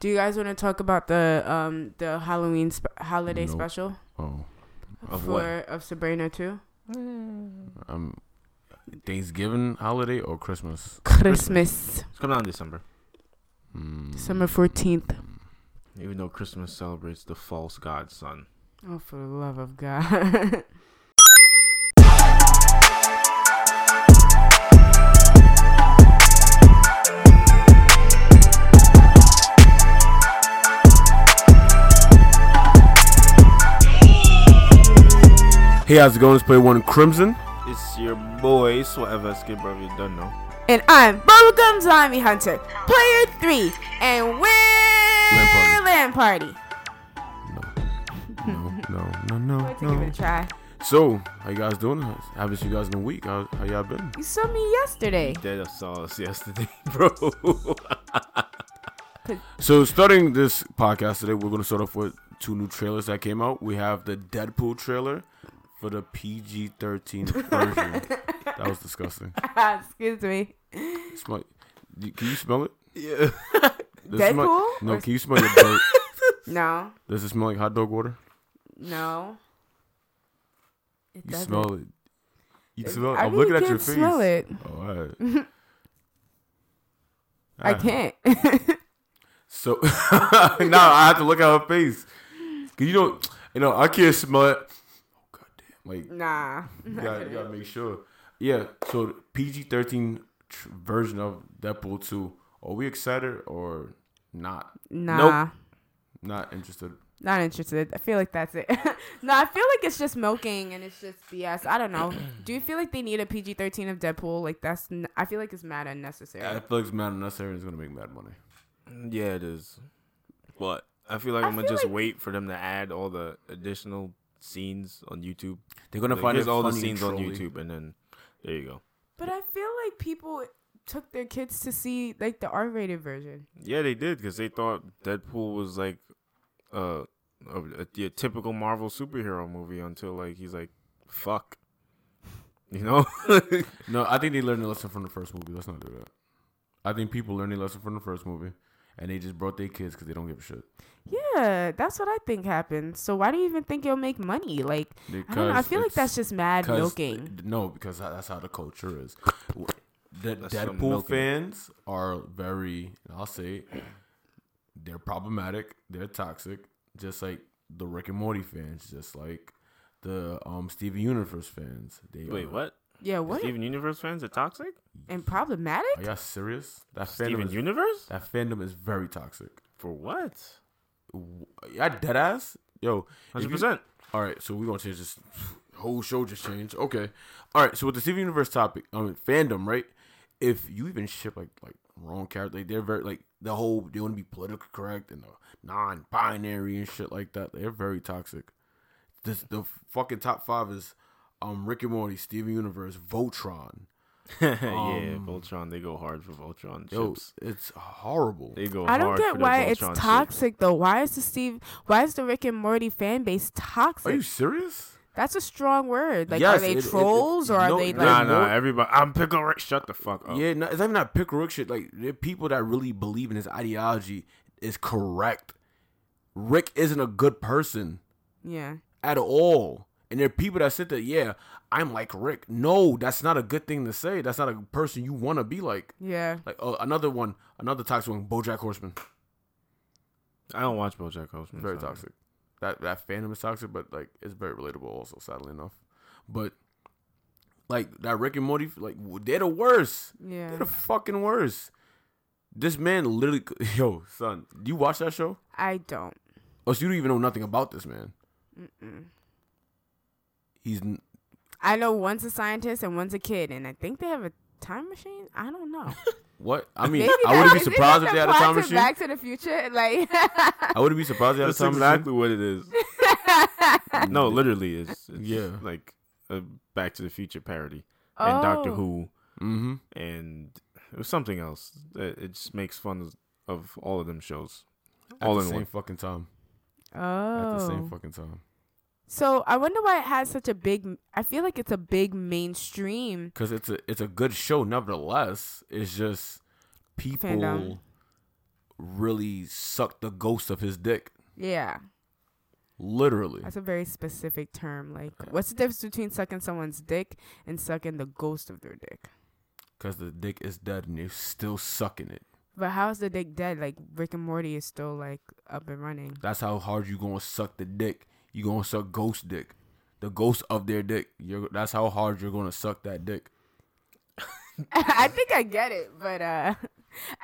Do you guys want to talk about the Halloween holiday special? Oh, of what? Of Sabrina too. Thanksgiving holiday or Christmas? Christmas. It's coming out in December. December 14th. Even though Christmas celebrates the false godson. Oh, for the love of God. Hey, how's it going? Let's play one Crimson. It's your boy, Whatever Skip Brother, you don't know. And I'm Bubblegum Zombie Hunter, player 3, and we're Land Party. No. Give it a try. So, how you guys doing? I haven't seen you guys in a week. How y'all been? You saw me yesterday. You saw us yesterday, bro. So, starting this podcast today, we're going to start off with 2 new trailers that came out. We have the Deadpool trailer for the PG-13 version. That was disgusting. Excuse me. Can you smell it? Yeah. Deadpool? No, can you smell your bird? No. Does it smell like hot dog water? No. You smell it. You smell it. I'm looking at your face. I smell it. Oh, all right. I can't. So, now I have to look at her face. You know, I can't smell it. Oh, goddamn. Like, nah. You gotta make sure. Yeah, so the PG-13 version of Deadpool 2. Are we excited or not? Nah. Nope. Not interested. I feel like that's it. No, I feel like it's just milking and it's just BS. I don't know. Do you feel like they need a PG-13 of Deadpool? Like, I feel like it's mad unnecessary. Yeah, I feel like it's mad unnecessary and it's going to make mad money. Yeah, it is. But I feel like I'm going to just wait for them to add all the additional scenes on YouTube. They're going to find all the scenes on YouTube, and then there you go. But I feel like people took their kids to see, like, the R-rated version. Yeah, they did, because they thought Deadpool was, like, a typical Marvel superhero movie until, like, he's like, fuck. You know? No, I think they learned a lesson from the first movie. Let's not do that. I think people learned a lesson from the first movie, and they just brought their kids because they don't give a shit. Yeah, that's what I think happened. So why do you even think it'll make money? Like, because I don't know. I feel like that's just mad milking. No, because that's how the culture is. The Deadpool fans are very, I'll say, they're problematic. They're toxic, just like the Rick and Morty fans, just like the Steven Universe fans. Wait, what? Yeah, what? The Steven Universe fans are toxic and problematic. Are y'all serious? That Steven Universe? That fandom is very toxic. For what? Y'all dead ass? Yo, 100%. All right, so we're gonna change this whole show. Just changed. Okay. All right, so with the Steven Universe topic, fandom, right? If you even ship like wrong character, like they're very like the whole they want to be politically correct and non-binary and shit like that. They're very toxic. The fucking top 5 is. Rick and Morty, Steven Universe, Voltron. Yeah, Voltron. They go hard for Voltron. Yo, chips. It's horrible. They go. I don't get why it's toxic though. Why is the Rick and Morty fan base toxic? Are you serious? That's a strong word. Like, yes, are they trolls or are they like? Nah. Everybody, I'm Pickle Rick. Shut the fuck up. Yeah, no, it's even not Pickle Rick shit. Like, there are people that really believe in his ideology is correct. Rick isn't a good person. Yeah. At all. And there are people that sit there, yeah, I'm like Rick. No, that's not a good thing to say. That's not a person you want to be like. Yeah. Like, oh, another toxic one, BoJack Horseman. I don't watch BoJack Horseman. Very toxic. That fandom is toxic, but, like, it's very relatable also, sadly enough. But, like, that Rick and Morty, like, they're the worst. Yeah. They're the fucking worst. This man literally, yo, son, do you watch that show? I don't. Oh, so you don't even know nothing about this man. Mm-mm. I know one's a scientist and one's a kid, and I think they have a time machine. I don't know. What? I mean, I wouldn't be surprised if they had a time machine. Back to the Future, like. I wouldn't be surprised if they had a time machine. That's exactly what it is. No, literally, it's yeah, like a Back to the Future parody and Doctor Who, mm-hmm. And it was something else. It just makes fun of all of them shows, at the same fucking time. So I wonder why it has such a big. I feel like it's a big mainstream. Because it's a good show, nevertheless. It's just people really sucked the ghost of his dick. Yeah. Literally. That's a very specific term. Like, what's the difference between sucking someone's dick and sucking the ghost of their dick? Because the dick is dead and you're still sucking it. But how is the dick dead? Like, Rick and Morty is still, like, up and running. That's how hard you going to suck the dick. You going to suck ghost dick. The ghost of their dick. That's how hard you're going to suck that dick. I think I get it, but I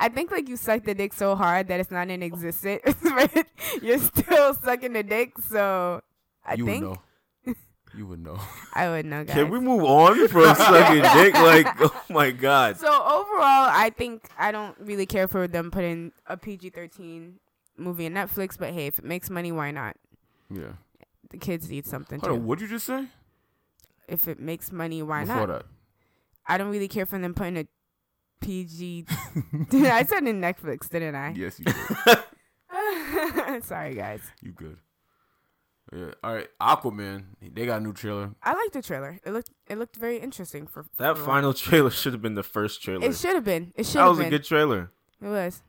think, like, you suck the dick so hard that it's not in existence, but you're still sucking the dick, so I think... You would know. You would know. I would know, guys. Can we move on from sucking dick? Like, oh, my God. So, overall, I think I don't really care for them putting a PG-13 movie on Netflix, but, hey, if it makes money, why not? Yeah. The kids need something, too. Hold on, what'd you just say? If it makes money, why not? Before that. I don't really care for them putting a PG. I said in Netflix, didn't I? Yes, you did. Sorry, guys. You good? Yeah. All right. Aquaman. They got a new trailer. I like the trailer. It looked very interesting. For that final trailer should have been the first trailer. It should have been. That was a good trailer. It was.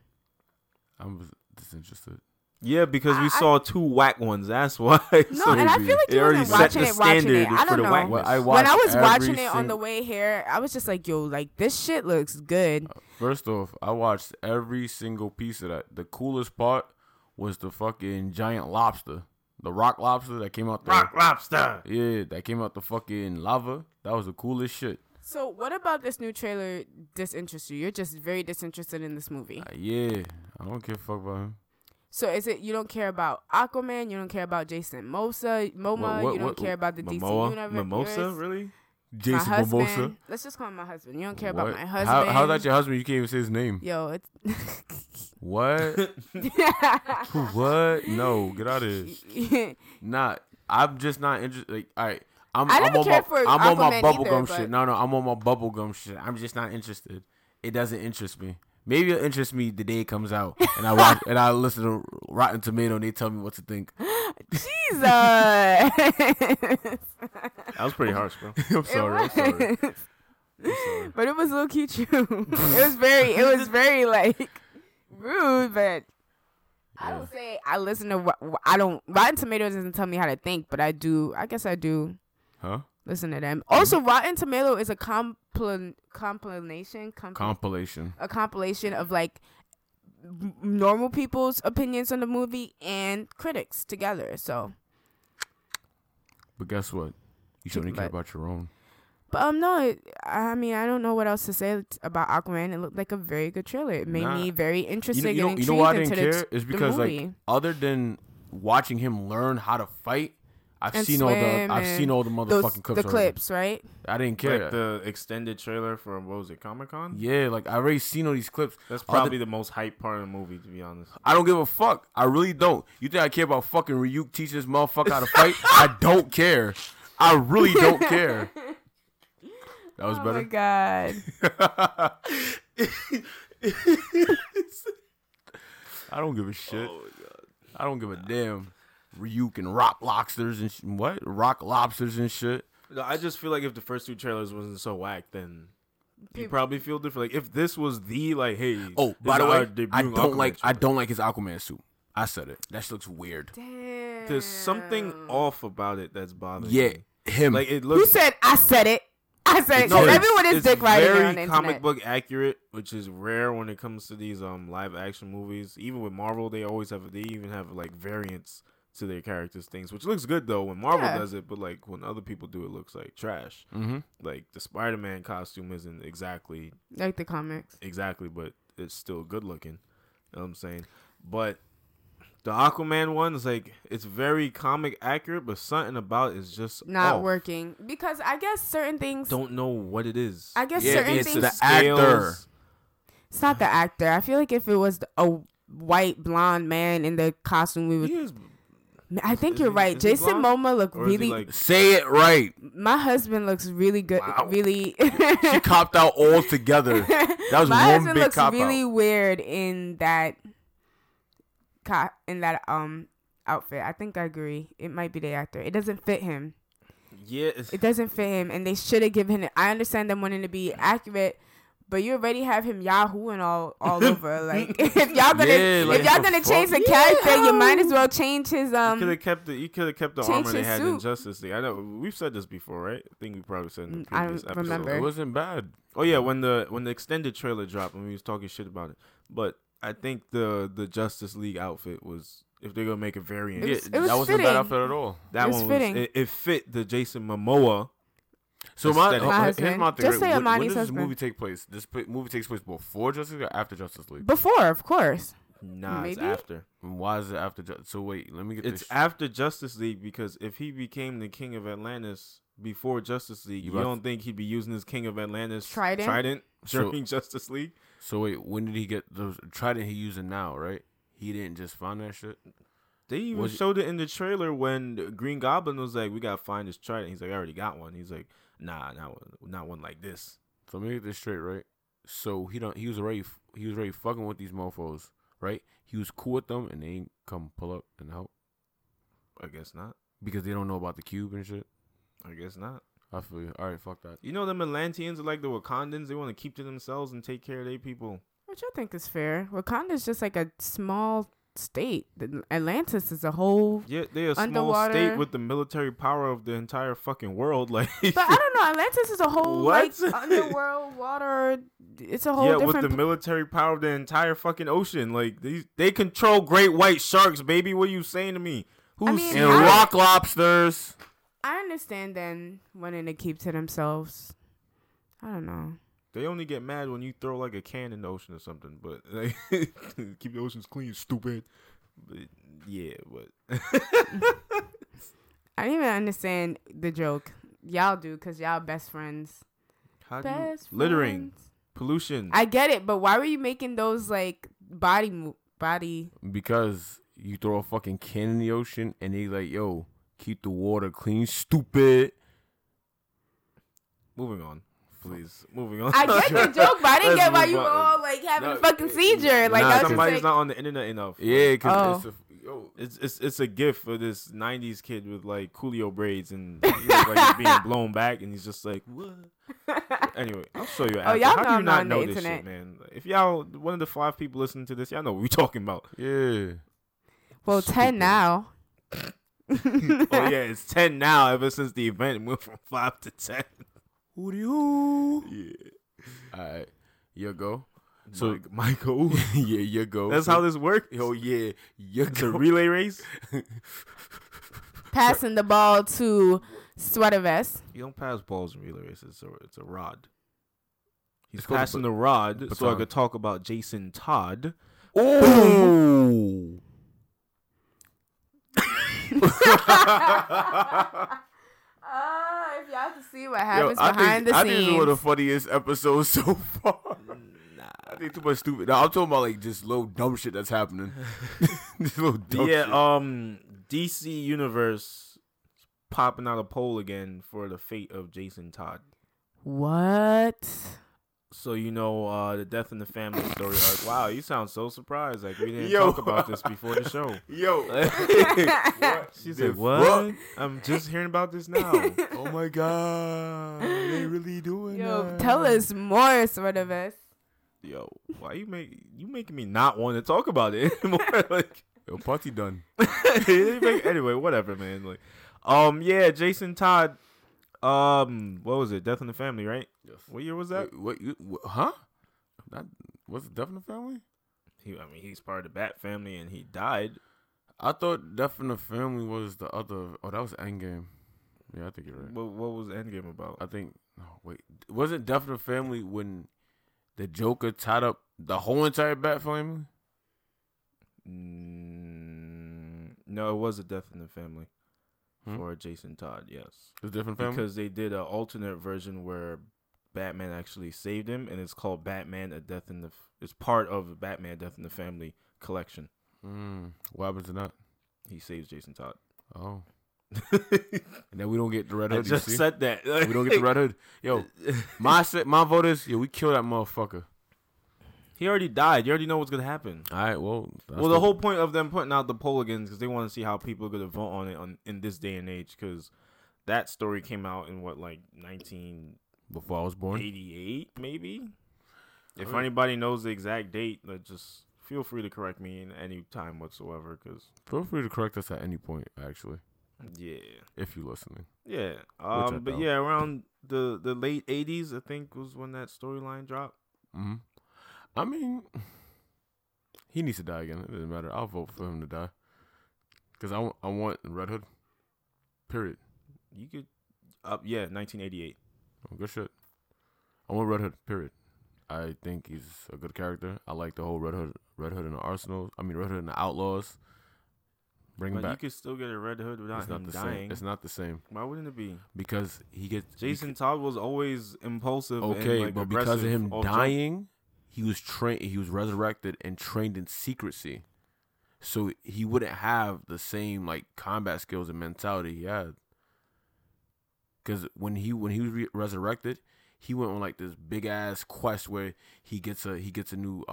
I was disinterested. Yeah, because we saw two whack ones. That's why. No, so and I feel like you already set the standard for the whack ones. When I was watching it on the way here, I was just like, yo, like, this shit looks good. First off, I watched every single piece of that. The coolest part was the fucking giant lobster. The rock lobster that came out the... Rock lobster! Yeah, that came out the fucking lava. That was the coolest shit. So, what about this new trailer disinterests you? You're just very disinterested in this movie. Yeah, I don't give a fuck about him. So is it you don't care about Aquaman, you don't care about Jason Momoa, you don't care about the Momoa? DC Universe? Mimosa, really? Jason Momoa. Let's just call him my husband. You don't care about my husband. How about your husband? You can't even say his name. Yo, it's what? What? No, get out of here. I'm just not interested. Like, all right, I'm on my bubblegum shit. No, I'm on my bubblegum shit. I'm just not interested. It doesn't interest me. Maybe it'll interest me the day it comes out, and I watch, and I listen to Rotten Tomato, and they tell me what to think. Jesus, that was pretty harsh, bro. I'm sorry. But it was low key true. It was very like rude, but yeah. I would say I listen to. I don't. Rotten Tomato doesn't tell me how to think, but I do. I guess I do. Huh? Listen to them. Also, Rotten Tomato is a compilation. A compilation of like normal people's opinions on the movie and critics together. So, but guess what? You shouldn't care about your own. But no, I mean, I don't know what else to say about Aquaman. It looked like a very good trailer. It made me very interested. You know why I didn't care? It's because like other than watching him learn how to fight. I've seen all the motherfucking clips. The clips, right? I didn't care. Like the extended trailer for what was it, Comic-Con? Yeah, like I already seen all these clips. That's probably the most hype part of the movie, to be honest. I don't give a fuck. I really don't. You think I care about fucking Ryuk teaching this motherfucker how to fight? I don't care. I really don't care. That was better. Oh my god. I don't give a shit. Oh my god. I don't give a damn. Ryuk and rock lobsters and rock lobsters and shit. I just feel like if the first two trailers wasn't so whack, then you probably feel different. Like if this was the like, hey, oh by the way, I don't like his Aquaman suit. I said it. That looks weird. Damn. There's something off about it that's bothering me. Yeah, him. Like it looks. Who said I said it? I said it. No, everyone is dick riding on the internet. Very comic book accurate, which is rare when it comes to these live action movies. Even with Marvel, they even have like variants to their characters' things, which looks good though when Marvel does it, but like when other people do it, looks like trash. Mm-hmm. Like the Spider-Man costume isn't exactly like the comics, exactly, but it's still good looking. You know what I'm saying? But the Aquaman one is like it's very comic accurate, but something about it is just not working because I guess certain things don't know what it is. I guess certain things. It's the actor. It's not the actor. I feel like if it was a white blonde man in the costume, we would. I think you're right. Jason Momoa looked really... Like, say it right. My husband looks really good. Wow. Really... She copped out all together. That was one big cop-out. My husband looks really weird in that... outfit. I think I agree. It might be the actor. It doesn't fit him. Yeah. It doesn't fit him, and they should have given him... I understand them wanting to be accurate, But you already have him Yahoo-ing all over. Like, if y'all gonna change the character, you might as well change his You could have kept the armor they had in Justice League. I know we've said this before, right? I think we probably said in the previous episode. Remember. It wasn't bad. Oh yeah, when the extended trailer dropped and we was talking shit about it. But I think the Justice League outfit was, if they're gonna make a variant, that wasn't a bad outfit at all. It fit the Jason Momoa. So when does this movie take place? This movie takes place before Justice League or after Justice League? Before, of course. Nah, maybe? It's after. Why is it after? So wait, let me get this. It's after Justice League, because if he became the King of Atlantis before Justice League, you don't think he'd be using his King of Atlantis trident during Justice League? So wait, when did he get the trident he using now, right? He didn't just find that shit? They even showed it in the trailer when Green Goblin was like, we got to find this trident. He's like, I already got one. He's like, nah, not one like this. So let me get this straight, right? So he was already fucking with these mofos, right? He was cool with them, and they ain't come pull up and help. I guess not, because they don't know about the cube and shit. I guess not. I feel you. All right, fuck that. You know them Atlanteans are like the Wakandans. They want to keep to themselves and take care of their people. Which I think is fair. Wakanda's just like a small state. Atlantis is a whole they're a underwater small state with the military power of the entire fucking world. Like, but I don't know. Atlantis is a whole like underworld water. It's a whole different with the military power of the entire fucking ocean. Like they control great white sharks, baby. What are you saying to me? Rock lobsters? I understand them wanting to keep to themselves. I don't know. They only get mad when you throw like a can in the ocean or something, but like, keep the oceans clean, stupid. But yeah, but I didn't even understand the joke. Y'all do, because y'all best friends. Littering, pollution. I get it, but why were you making those like body? Because you throw a fucking can in the ocean and they like, yo, keep the water clean, stupid. Moving on. Please, moving on. I get the joke, but I didn't get why you were all like having a fucking seizure. Like, somebody's not on the internet enough. Yeah, because it's a gift for this '90s kid with like Coolio braids and like being blown back, and he's just like, what? Anyway, I'll show you. After. How do you not know this shit, man? If y'all one of the 5 people listening to this, y'all know what we talking about. Yeah. Well, stupid. 10 now. It's 10 now. Ever since the event, it went from 5 to 10. Who do you? Yeah. All right. You go. So, Michael. Yeah, you go. That's how this works. Oh, yeah. You go. It's a relay race. Passing the ball to Sweater Vest. You don't pass balls in relay races. It's a rod. He's passing the rod. Baton. So I could talk about Jason Todd. Oh. If y'all can see what happens behind the scenes. I think it's one of the funniest episodes so far. Nah. I think too much stupid. Now, I'm talking about like just little dumb shit that's happening. Shit. DC Universe is popping out a poll again for the fate of Jason Todd. What? So, you know, the death in the family story arc. Wow, you sound so surprised. Like, we didn't talk about this before the show. Yo. She's like, what? Fuck? I'm just hearing about this now. Oh, my God. They really doing that. Tell us more, sort of us. Yo, why you making me not want to talk about it anymore? Like, yo, party done. Anyway, whatever, man. Like, Jason Todd. What was it? Death in the Family, right? Yes. What year was that? Huh? Was it Death in the Family? He's part of the Bat family, and he died. I thought Death in the Family was the other. Oh, that was Endgame. Yeah, I think you're right. What was Endgame about? I think. Oh, wait, wasn't Death in the Family when the Joker tied up the whole entire Bat family? No, it was a Death in the Family. Or Jason Todd, yes. A different family? Because they did an alternate version where Batman actually saved him, and it's called Batman, A Death in the... It's part of Batman, Death in the Family collection. What happens to that? He saves Jason Todd. Oh. And then we don't get the Red Hood. I just said that. We don't get the Red Hood. Yo, my vote is, we kill that motherfucker. He already died. You already know what's going to happen. All right, the whole point of them putting out the poll again is because they want to see how people are going to vote on it in this day and age, because that story came out in, before I was born? 88, maybe? If anybody knows the exact date, just feel free to correct me in any time whatsoever. Cause feel free to correct us at any point, actually. Yeah. If you're listening. Yeah. But yeah, around the late 80s, I think, was when that storyline dropped. Mm-hmm. I mean, he needs to die again. It doesn't matter. I'll vote for him to die. Because I want Red Hood. Period. You could... yeah, 1988. Oh, good shit. I want Red Hood, period. I think he's a good character. I like the whole Red Hood and the Arsenal. I mean, Red Hood and the Outlaws. Bring him back. You could still get a Red Hood without him dying. It's not the same. Why wouldn't it be? Because he gets... Jason Todd was always impulsive. Okay, and, like, but because of him dying, he was resurrected and trained in secrecy. So he wouldn't have the same, like, combat skills and mentality he had. Because when he was resurrected, he went on like this big ass quest where he gets a new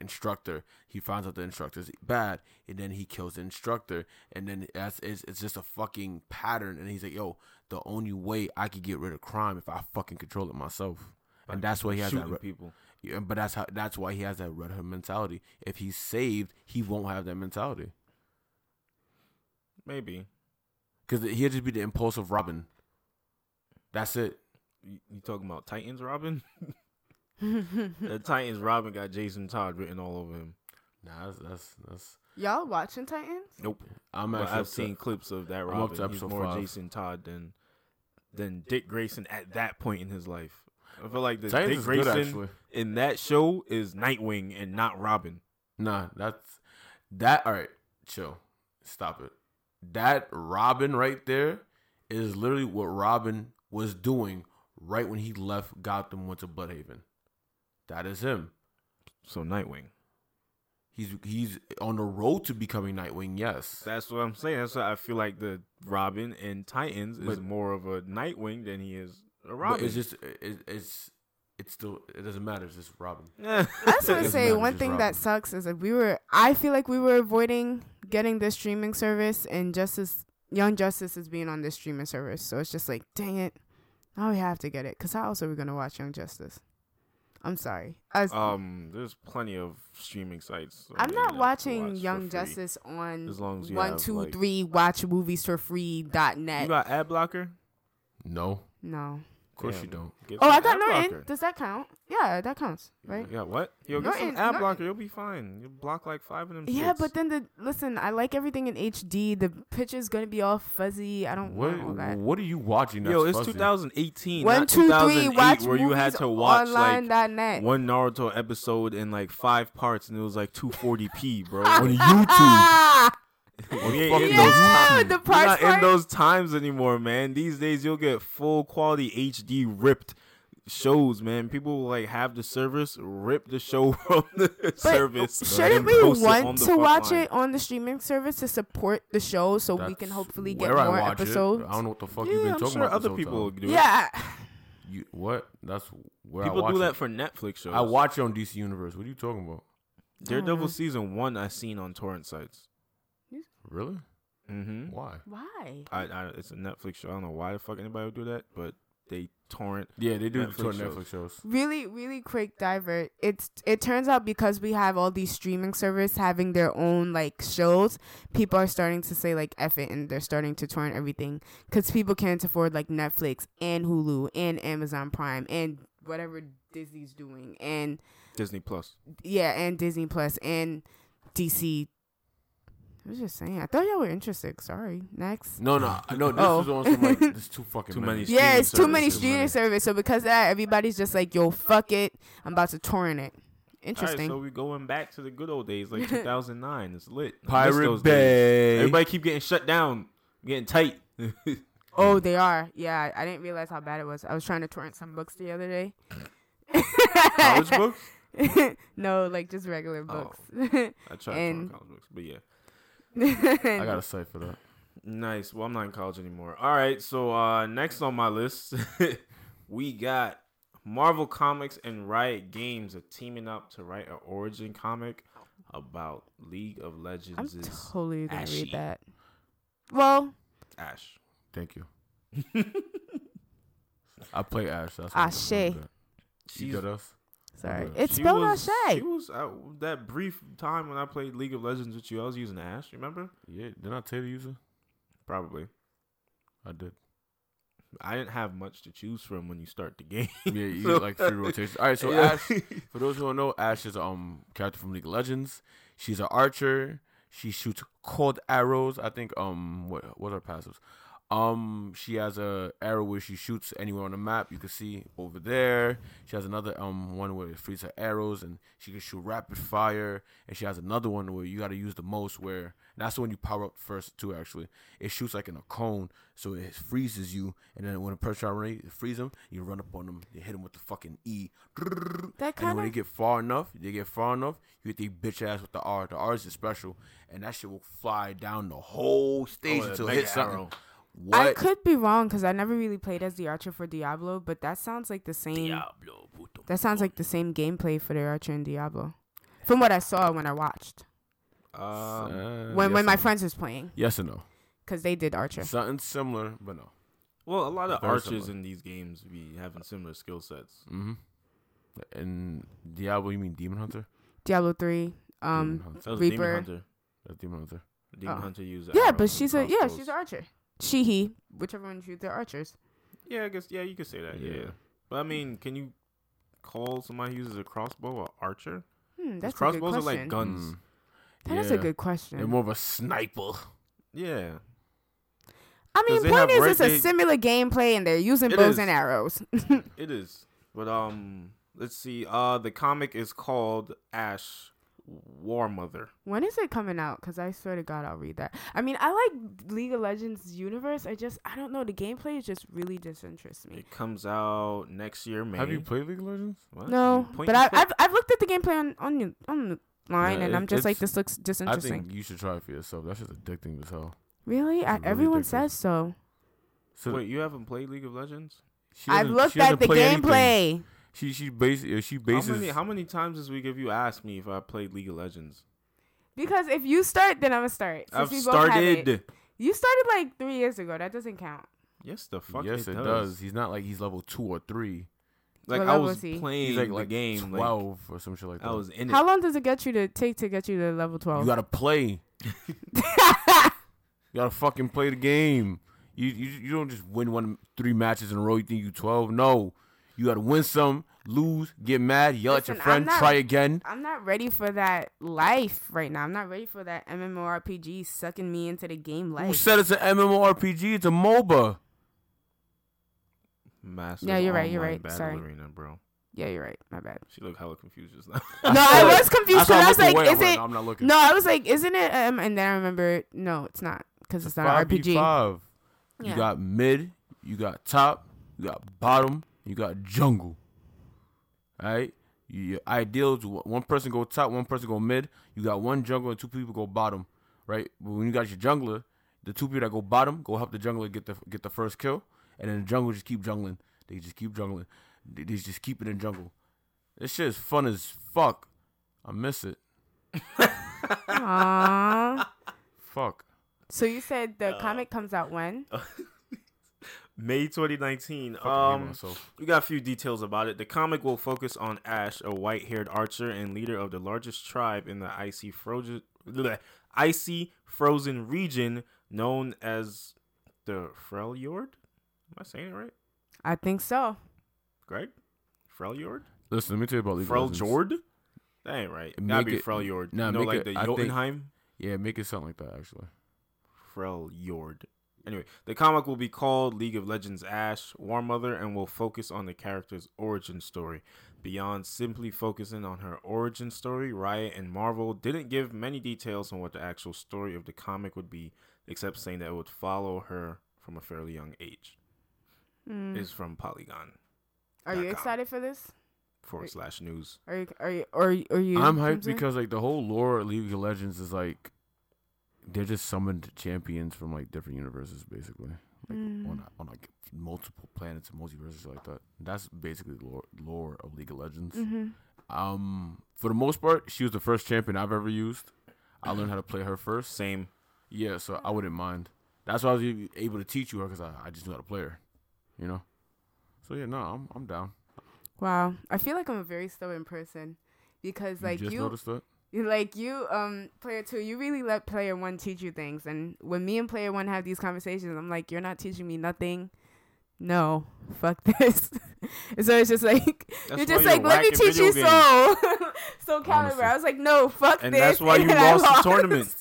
instructor. He finds out the instructor's bad, and then he kills the instructor. And then it's just a fucking pattern. And he's like, "Yo, the only way I could get rid of crime if I fucking control it myself." And that's why he has that people. Yeah, but that's why he has that Red Hood mentality. If he's saved, he won't have that mentality. Maybe. Because he'll just be the impulsive Robin. That's it. You talking about Titans Robin? The Titans Robin got Jason Todd written all over him. Nah, that's... Y'all watching Titans? Nope. I've seen clips of that Robin. He's more 5. Jason Todd than Dick Grayson at that point in his life. I feel like the Dick Grayson in that show is Nightwing and not Robin. Nah, that's... That... All right, chill. Stop it. That Robin right there is literally what Robin was doing right when he left Gotham, went to Bloodhaven. That is him. So Nightwing. He's on the road to becoming Nightwing, yes. That's what I'm saying. That's why I feel like the Robin in Titans is more of a Nightwing than he is a Robin. It's just... It's still, it doesn't matter. It's just Robin. I was going to say, one thing that sucks is that I feel like we were avoiding getting this streaming service, and Young Justice is being on this streaming service. So it's just like, dang it. Now we have to get it. Because how else are we going to watch Young Justice? I'm sorry. There's plenty of streaming sites. I'm not watching Young Justice on 123watchmoviesforfree.net. You got ad blocker? No. Of course you don't. I got Norton. Does that count? Yeah, that counts, right? Yeah, what? Yo, get some ad blocker. You'll be fine. You'll block like 5 of them. Yeah, but then listen, I like everything in HD. The picture's going to be all fuzzy. I don't want all that. What are you watching that's fuzzy? Yo, it's 2018, not 2008, where you had to watch like one Naruto episode in like 5 parts, and it was like 240p, bro. On YouTube. We're not in those times anymore, man. These days you'll get full quality HD ripped shows, man. People will, have the service, rip the show from the service. Shouldn't we want to watch it on the streaming service to support the show so we can hopefully get more episodes? I don't know what the fuck you've been talking about. Other people do it. Yeah. What? That's where people do that for Netflix shows. I watch it on DC Universe. What are you talking about? Daredevil season 1 I seen on torrent sites. Really? Mm-hmm. Why? It's a Netflix show. I don't know why the fuck anybody would do that, but they torrent. Yeah, they do torrent Netflix shows. Really, really quick divert. It turns out because we have all these streaming services having their own shows, people are starting to say F it, and they're starting to torrent everything because people can't afford Netflix and Hulu and Amazon Prime and whatever Disney's doing and Disney Plus. Yeah, and Disney Plus and DC. I was just saying. I thought y'all were interested. Sorry. Next. No. This is on some there's too fucking too many. Yeah, it's too many streaming services. So because of that, everybody's just like, yo, fuck it. I'm about to torrent it. Interesting. All right, so we're going back to the good old days, like 2009. It's lit. Pirate Bay. Days. Everybody keep getting shut down, getting tight. Oh, they are. Yeah, I didn't realize how bad it was. I was trying to torrent some books the other day. College books? No, just regular books. I tried to torrent college books, but yeah. I got a site for that. Nice. Well, I'm not in college anymore. All right. So next on my list, we got Marvel Comics and Riot Games are teaming up to write an origin comic about League of Legends. I'm totally gonna read that. Well, Ashe. Thank you. I play Ashe. Ashe. You got us. Sorry. It's spelled Ashe. She was that brief time when I played League of Legends with you, I was using Ashe, remember? Yeah. Did I tell you to use her? Probably. I did. I didn't have much to choose from when you start the game. Yeah, you get like 3 rotations. All right, so yeah. Ashe, for those who don't know, Ashe is a character from League of Legends. She's an archer. She shoots cold arrows. I think what are passives? She has a arrow where she shoots anywhere on the map. You can see over there. She has another one where it frees her arrows and she can shoot rapid fire. And she has another one where you got to use the most. Where that's the one you power up first too. Actually, it shoots like in a cone, so it freezes you. And then when a person runs, it freezes them. You run up on them. You hit them with the fucking E. That kind and when they get far enough. You hit their bitch ass with the R. The R is special, and that shit will fly down the whole stage until it hits something. What? I could be wrong because I never really played as the archer for Diablo, but that sounds like the same. Diablo, puto. That sounds like the same gameplay for the archer in Diablo, from what I saw when I watched. When my friends was playing. Yes and no. Because they did archer. Something similar, but no. Well, a lot of archers in these games be having similar skill sets. Mm-hmm. And Diablo, you mean Demon Hunter? Diablo 3. Demon Hunter. That's Demon Hunter. Demon Hunter uses. Yeah, but she's an archer. She, whichever one shoots, they're archers. Yeah, I guess. Yeah, you could say that. Yeah, but I mean, can you call somebody who uses a crossbow an archer? That's a good question. Crossbows are like guns. That is a good question. They're more of a sniper. Yeah. I mean, point is, it's a similar gameplay, and they're using bows and arrows. It is, but let's see. The comic is called Ashe. War Mother. When is it coming out? Because I swear to God, I'll read that. I mean, I like League of Legends universe. I don't know. The gameplay just really disinterests me. It comes out next year, May. Have you played League of Legends? What? No, but I've looked at the gameplay on online, and I'm just like, this looks disinteresting. I think you should try it for yourself. That's just addicting as hell. Really? Everyone says so. So wait, you haven't played League of Legends? I've looked at the gameplay. Anything. She bases. How many times this week have you asked me if I played League of Legends? Because if you start, then I'm gonna start. You started like 3 years ago. That doesn't count. Yes, the fuck. Yes, it does. He's not like he's level 2 or 3. Like I was playing like the game 12 or some shit like that. I was in it. How long does it get you to take to get you to level 12? You gotta play. You gotta fucking play the game. You don't just win 3 matches in a row. You think you 12? No. You got to win some, lose, get mad, yell at your friend, try again. I'm not ready for that life right now. I'm not ready for that MMORPG sucking me into the game life. Who said it's an MMORPG? It's a MOBA. Massive. Yeah, you're right. You're right. Sorry. Arena, bro. Yeah, you're right. My bad. She looked hella confused just now. No, I was confused. I was like, is it? No, I'm not looking. No, I was like, isn't it? And then I remember, no, it's not because it's not an RPG. 5v5. You got mid, you got top, you got bottom. You got jungle, all right? Your ideals, one person go top, one person go mid. You got one jungle and 2 people go bottom, right? But when you got your jungler, the 2 people that go bottom go help the jungler get the first kill, and then the jungle just keep jungling. They just keep jungling. They just keep it in jungle. This shit is fun as fuck. I miss it. Aww. Fuck. So you said the comic comes out when? May 2019. We got a few details about it. The comic will focus on Ashe, a white-haired archer and leader of the largest tribe in the icy frozen region known as the Freljord. Am I saying it right? I think so. Greg? Freljord? Listen, let me tell you about League of Legends. Freljord? That ain't right. It gotta be Freljord. Nah, no, like the Jotunheim? Yeah, make it sound like that, actually. Freljord. Anyway, the comic will be called League of Legends Ashe, War Mother, and will focus on the character's origin story. Beyond simply focusing on her origin story, Riot and Marvel didn't give many details on what the actual story of the comic would be, except saying that it would follow her from a fairly young age. It's from Polygon. Are you excited for this? /news. Are you? I'm hyped because like the whole lore of League of Legends is like. They're just summoned champions from like different universes, basically, like on like multiple planets and multiverses like that. That's basically the lore of League of Legends. Mm-hmm. For the most part, she was the first champion I've ever used. I learned how to play her first. Same. Yeah, so I wouldn't mind. That's why I was able to teach you her because I just knew how to play her. You know. So yeah, no, I'm down. Wow. I feel like I'm a very stubborn person because like you noticed that? Like you, player two, you really let player one teach you things. And when me and player one have these conversations, I'm like, you're not teaching me nothing. No, fuck this. And so it's just like, that's you're just like, let me teach you Soul Calibur. I was like, no, fuck and this. And that's why you lost the tournament.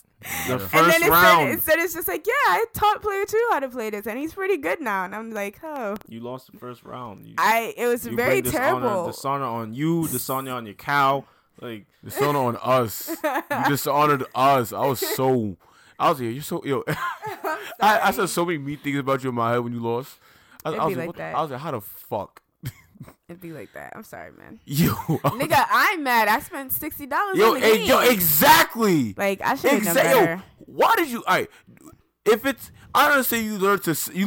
The first and then round. Instead it's just like, yeah, I taught player two how to play this, and he's pretty good now. And I'm like, oh. You lost the first round. It was very terrible. Dishonor on you, dishonor on your cow. Like, dishonor on us. You dishonored us. I was like, you're so ill. I said so many mean things about you in my head when you lost. I was like, how the fuck? It'd be like that. I'm sorry, man. Yo. Nigga, I'm mad. I spent $60 on the game. Yo, exactly. Like, I should have done better. Yo, why did you... All right. If it's... I don't say you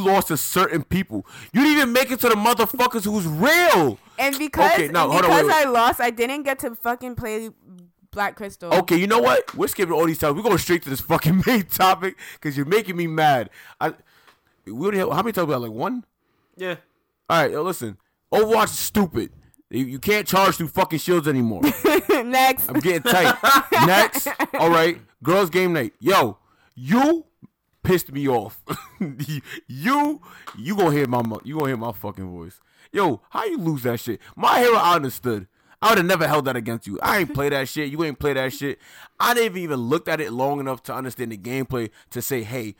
lost to certain people. You didn't even make it to the motherfuckers who's real. And because, okay, no, and because on, wait. I lost, I didn't get to fucking play Black Crystal. Okay, you know what? We're skipping all these times. We're going straight to this fucking main topic because you're making me mad. How many times we got? Like one? Yeah. All right, yo, listen. Overwatch is stupid. You can't charge through fucking shields anymore. Next. I'm getting tight. Next. All right. Girls game night. Yo, you pissed me off. You gonna hear my fucking voice. Yo, how you lose that shit? My Hero, I understood. I would have never held that against you. I ain't play that shit. You ain't play that shit. I didn't even look at it long enough to understand the gameplay to say, hey,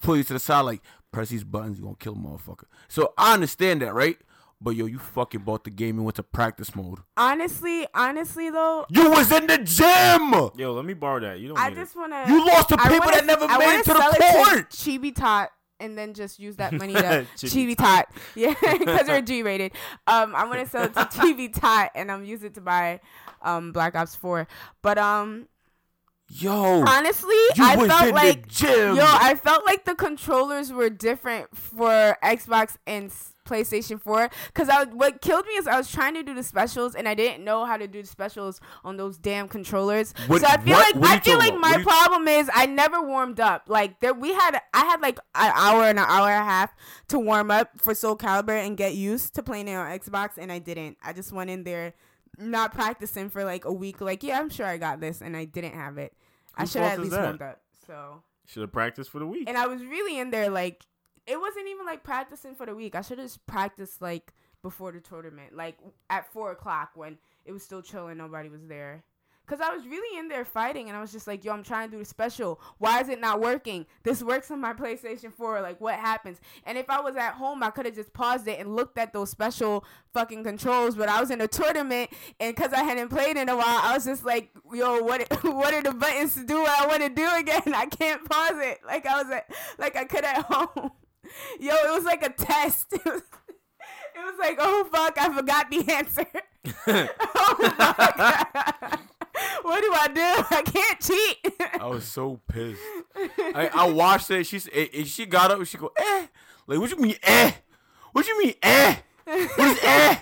pull you to the side, like, press these buttons, you gonna kill a motherfucker. So I understand that, right? But, yo, you fucking bought the game and went to practice mode. Honestly, though. You was in the gym. Yo, let me borrow that. You don't I need just want to. You lost to people that never made it to the court. Chibi Tot and then just use that money to Chibi Tot. Yeah, because we're G-rated. I want to sell it to Chibi Tot and use it to buy Black Ops 4. But, yo, honestly, I felt like the controllers were different for Xbox and PlayStation 4 because what killed me is I was trying to do the specials and I didn't know how to do the specials on those damn controllers. My problem is I never warmed up. Like I had like an hour and a half to warm up for Soul Calibur and get used to playing it on Xbox, and I didn't. I just went in there not practicing for like a week. Like, yeah, I'm sure I got this, and I didn't have it. I should have at least warmed up. So should have practiced for the week. And I was really in there like. It wasn't even, like, practicing for the week. I should have just practiced, like, before the tournament. Like, at 4 o'clock when it was still chill and nobody was there. Because I was really in there fighting, and I was just like, yo, I'm trying to do the special. Why is it not working? This works on my PlayStation 4. Like, what happens? And if I was at home, I could have just paused it and looked at those special fucking controls. But I was in a tournament, and because I hadn't played in a while, I was just like, yo, what are the buttons to do what I want to do again? I can't pause it. Like, I could at home. Yo, it was like a test. It was like, oh, fuck, I forgot the answer. Oh, fuck. What do? I can't cheat. I was so pissed. I watched it. She got up and she go, eh. Like, what you mean, eh? What you mean, eh? What is eh?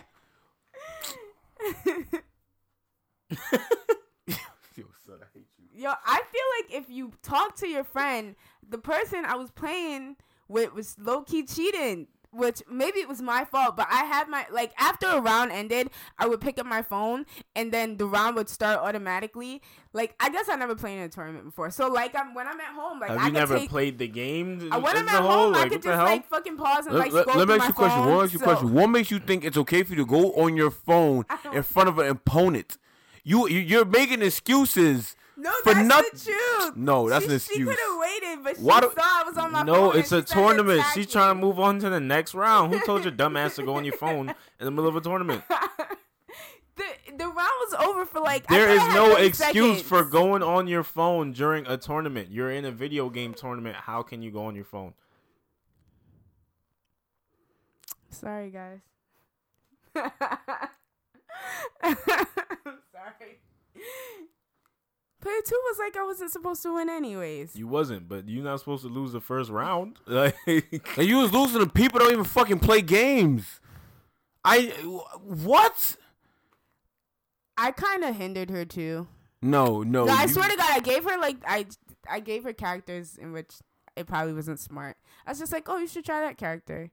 Yo, son, I hate you. Yo, I feel like if you talk to your friend, the person I was playing... It was low-key cheating, which maybe it was my fault, but I had my, like, after a round ended, I would pick up my phone, and then the round would start automatically. Like, I guess I never played in a tournament before. So, like, when I'm at home, like, played the game? When I'm at home, like, I could just, like, fucking pause and, like, scroll through my phone. Let me ask you a question. What makes you think it's okay for you to go on your phone in front of an opponent? You're making excuses. No, that's the truth. No, that's an excuse. She could have waited, but she saw I was on my phone. No, it's a tournament. She's trying to move on to the next round. Who told your dumbass to go on your phone in the middle of a tournament? The round was over for like. There is no excuse for going on your phone during a tournament. You're in a video game tournament. How can you go on your phone? Sorry, guys. I'm sorry. Player two was like, I wasn't supposed to win anyways. You wasn't, but you're not supposed to lose the first round. Like, you was losing to people that don't even fucking play games. What? I kind of hindered her too. No. I swear to God, I gave her like, I gave her characters in which it probably wasn't smart. I was just like, oh, you should try that character.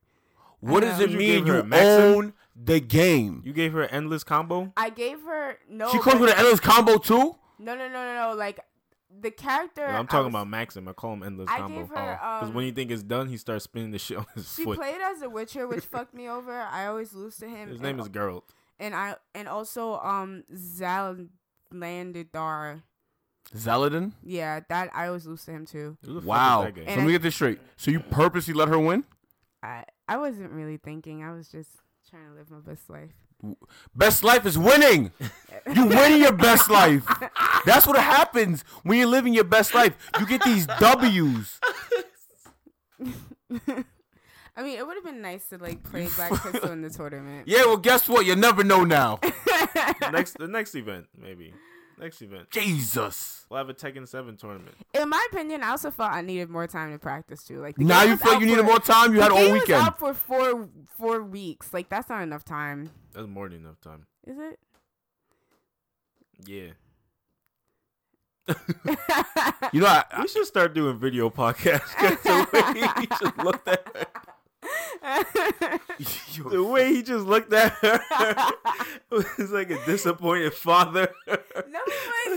What does it mean you own the game? You gave her an endless combo? I gave her... No. She called her an endless combo too? No. Like... The character... No, I'm talking about Maxim. I call him Endless Combo. Because when you think it's done, he starts spinning the shit on his foot. She played as a Witcher, which fucked me over. I always lose to him. His name is Geralt. And also Zalandar. Zaladin? Yeah, that I always lose to him, too. Wow. So let me get this straight. So you purposely let her win? I wasn't really thinking. I was just trying to live my best life. Best life is winning. You win your best life. That's what happens when you're living your best life. You get these W's. I mean, it would have been nice to like play Black Crystal in the tournament. Yeah, well, guess what? You never know now. the next event, maybe. Next event. Jesus. We'll have a Tekken 7 tournament. In my opinion, I also felt I needed more time to practice, too. Like now you feel you needed more time? You had all weekend. The game was out for four weeks. Like, that's not enough time. That's more than enough time. Is it? Yeah. You know, we should start doing video podcasts. You should look that way. The way he just looked at her was like a disappointed father. No, like,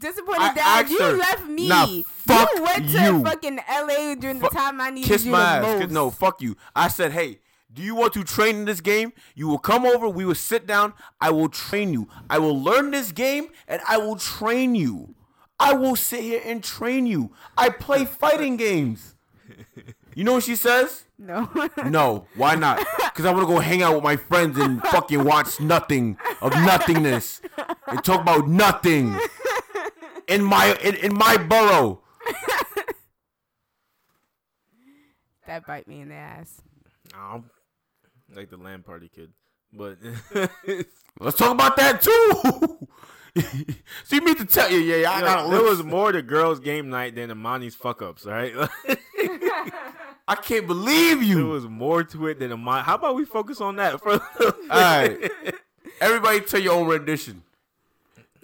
disappointed dad. You left me. Nah, fuck you went to fucking LA during the time I needed you the most. Kiss my ass. No, fuck you. I said, hey, do you want to train in this game? You will come over. We will sit down. I will train you. I will learn this game, and I will train you. I will sit here and train you. I play fighting games. You know what she says? No. No. Why not? Because I want to go hang out with my friends and fucking watch nothing of nothingness and talk about nothing in my burrow. That bite me in the ass. I'm like the land party kid, but let's talk about that too. So you mean to tell you? Yeah, I got. There was more to girls' game night than Imani's fuck ups, right? I can't believe you. There was more to it than Imani. How about we focus on that? All right. Everybody tell your own rendition.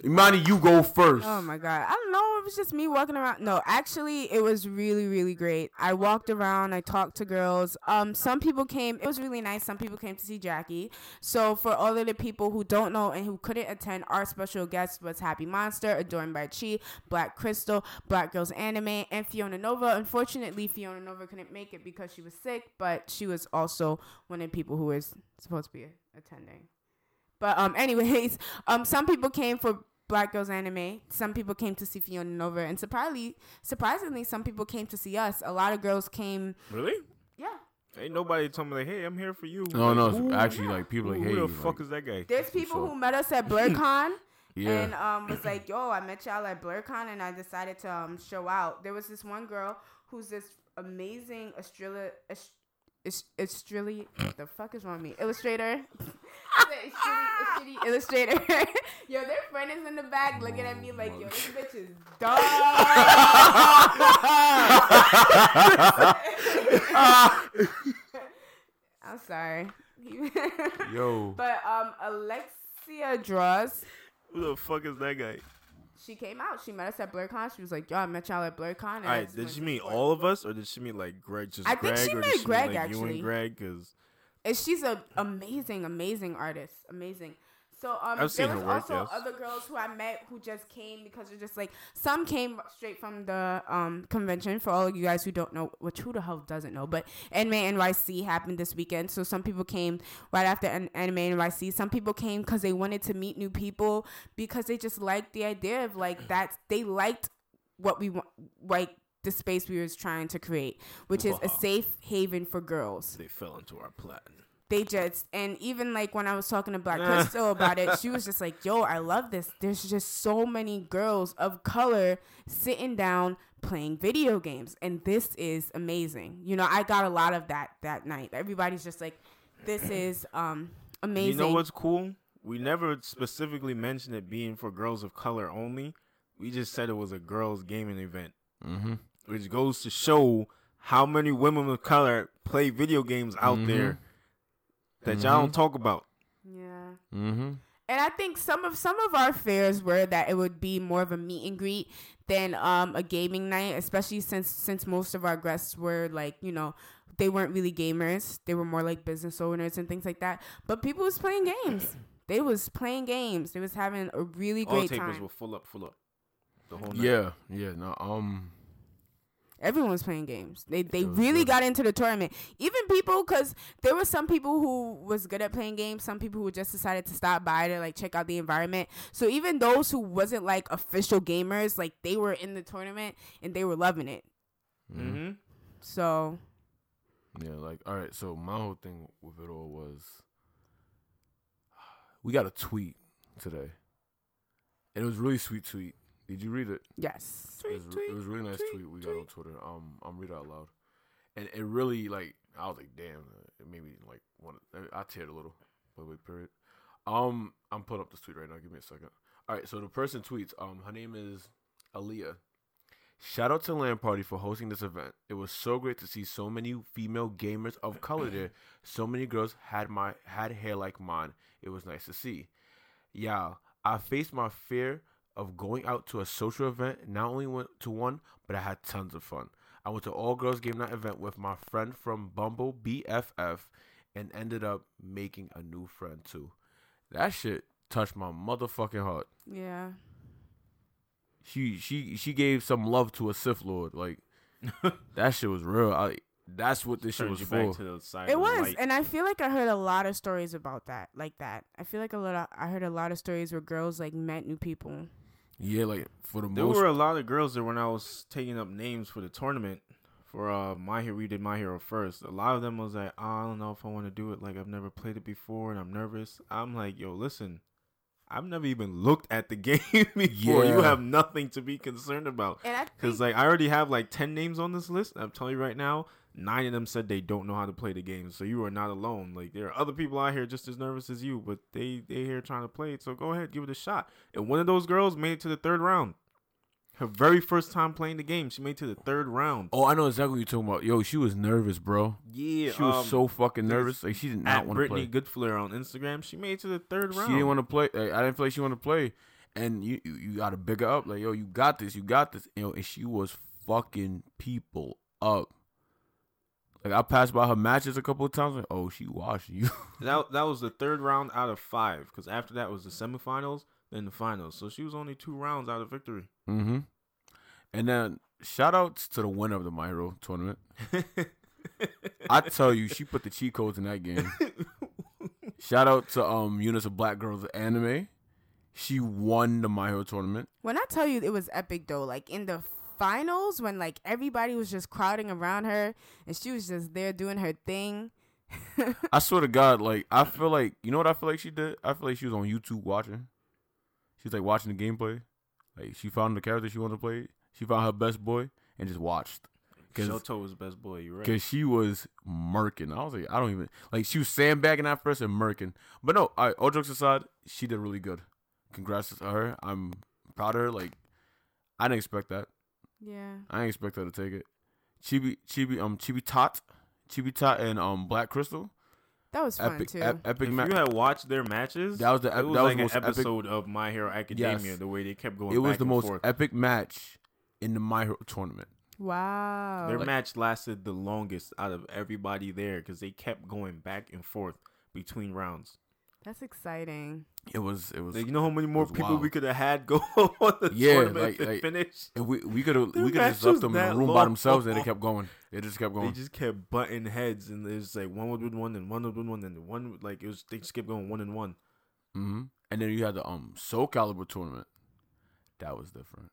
Imani, you go first. Oh, my God. I don't know. It was just me walking around. No, actually, it was really, really great. I walked around. I talked to girls. Some people came. It was really nice. Some people came to see Jackie. So for all of the people who don't know and who couldn't attend, our special guest was Happy Monster, Adorned by Chi, Black Crystal, Black Girls Anime, and Fiona Nova. Unfortunately, Fiona Nova couldn't make it because she was sick, but she was also one of the people who was supposed to be attending. But anyways, some people came for Black Girls Anime. Some people came to see Fiona Nova. And surprisingly, some people came to see us. A lot of girls came. Really? Yeah. Ain't nobody told me, like, hey, I'm here for you. No. Ooh, actually, yeah. Like, people like, hey. Who the fuck is that guy? There's people who met us at BlurCon. Yeah. And was like, yo, I met y'all at BlurCon, and I decided to show out. There was this one girl who's this amazing Australian, what the fuck is wrong with me? Illustrator. a shitty illustrator. Yo, their friend is in the back looking at me like, yo, this bitch is dumb. I'm sorry. Yo. But Alexia Draws. Who the fuck is that guy? She came out. She met us at BlurCon. She was like, yo, I met y'all at BlurCon. And all right, did she meet all of us, or did she meet, like, Greg? I think she met Greg, actually. You and Greg, because... She's an amazing, amazing artist. Amazing. So, I've seen her work, also other girls who I met who just came because they're just, like... Some came straight from the convention, for all of you guys who don't know, which who the hell doesn't know, but Anime NYC happened this weekend, so some people came right after Anime NYC. Some people came because they wanted to meet new people because they just liked the idea of, like, that... They liked what we want, like, the space we was trying to create, which is a safe haven for girls. They fell into our plan. They just, and even like when I was talking to Black Crystal about it, she was just like, yo, I love this. There's just so many girls of color sitting down playing video games. And this is amazing. You know, I got a lot of that night. Everybody's just like, this is amazing. You know what's cool? We never specifically mentioned it being for girls of color only. We just said it was a girls gaming event, which goes to show how many women of color play video games out there. That y'all don't talk about. Yeah. And I think some of our fears were that it would be more of a meet and greet than a gaming night, especially since most of our guests were like, you know, they weren't really gamers. They were more like business owners and things like that. But people was playing games. They was playing games. They was having a really great time. All tables were full up. The whole night. Yeah. No, everyone was playing games. They really got into the tournament. Even people, because there were some people who was good at playing games, some people who just decided to stop by to, like, check out the environment. So even those who wasn't, like, official gamers, like, they were in the tournament and they were loving it. Mm-hmm. So. Yeah, like, all right, so my whole thing with it all was we got a tweet today. And it was a really sweet tweet. Did you read it? Yes. It was a really nice tweet we got on Twitter. I'm reading it out loud. And it really, like, I was like, damn, it made me, like, I teared a little. Wait, period. I'm putting up this tweet right now. Give me a second. All right, so the person tweets, her name is Aaliyah. Shout out to LAN Party for hosting this event. It was so great to see so many female gamers of color there. So many girls had hair like mine. It was nice to see. Yeah, I faced my fear of going out to a social event. Not only went to one, but I had tons of fun. I went to all girls game night event with my friend from Bumble BFF and ended up making a new friend too. That shit touched my motherfucking heart. Yeah. She gave some love to a Sith Lord. Like, that shit was real. That's what this shit was for. It was, and I feel like I heard a lot of stories about that, like that. I feel like I heard a lot of stories where girls, like, met new people. Yeah, like, for the most... There were a lot of girls that when I was taking up names for the tournament, for My Hero, we did My Hero first. A lot of them was like, I don't know if I want to do it. Like, I've never played it before, and I'm nervous. I'm like, yo, listen, I've never even looked at the game before. Yeah. You have nothing to be concerned about. Because, like, I already have, like, 10 names on this list. I'm telling you right now, 9 of them said they don't know how to play the game. So you are not alone. Like, there are other people out here just as nervous as you, but they here trying to play it. So go ahead, give it a shot. And one of those girls made it to the third round. Her very first time playing the game, she made it to the third round. Oh, I know exactly what you're talking about. Yo, she was nervous, bro. Yeah. She was so fucking nervous. Like, she did not want to play. At Brittany Goodflair on Instagram, she made it to the third round. She didn't want to play. Like, I didn't feel like she wanted to play. And you got to big her up. Like, yo, you got this. You know, and she was fucking people up. Like, I passed by her matches a couple of times. Like, oh, she washed you. That was the third round out of 5. Because after that was the semifinals. In the finals, so she was only 2 rounds out of victory. Mm-hmm. And then shout outs to the winner of the My Hero tournament. I tell you, she put the cheat codes in that game. Shout out to units of Black Girls Anime. She won the My Hero tournament. When I tell you, it was epic though. Like in the finals, when like everybody was just crowding around her, and she was just there doing her thing. I swear to God, like I feel like you know what I feel like she did. I feel like she was on YouTube watching. She's like watching the gameplay. Like she found the character she wanted to play. She found her best boy and just watched. Shoto was best boy, you right? Because she was murking. I was like, I don't even like. She was sandbagging at first and murking. But no, all jokes aside, she did really good. Congrats to her. I'm proud of her. Like I didn't expect that. Yeah. I didn't expect her to take it. Chibi Tot, and Black Crystal. That was fun, epic, too. Epic match. If you had watched their matches, that was the it was like an episode of My Hero Academia, yes. The way they kept going back and forth. It was the most epic match in the My Hero tournament. Wow. Their match lasted the longest out of everybody there because they kept going back and forth between rounds. That's exciting. It was. Like, you know how many more people we could have had go on the tournament to finish? We could have just left them in the room by themselves, and they kept going. They just kept going. They just kept butting heads, and it was like one would win one, and one would win one, and one like it was. They just kept going one and one. Mm-hmm. And then you had the Soul Calibur tournament. That was different.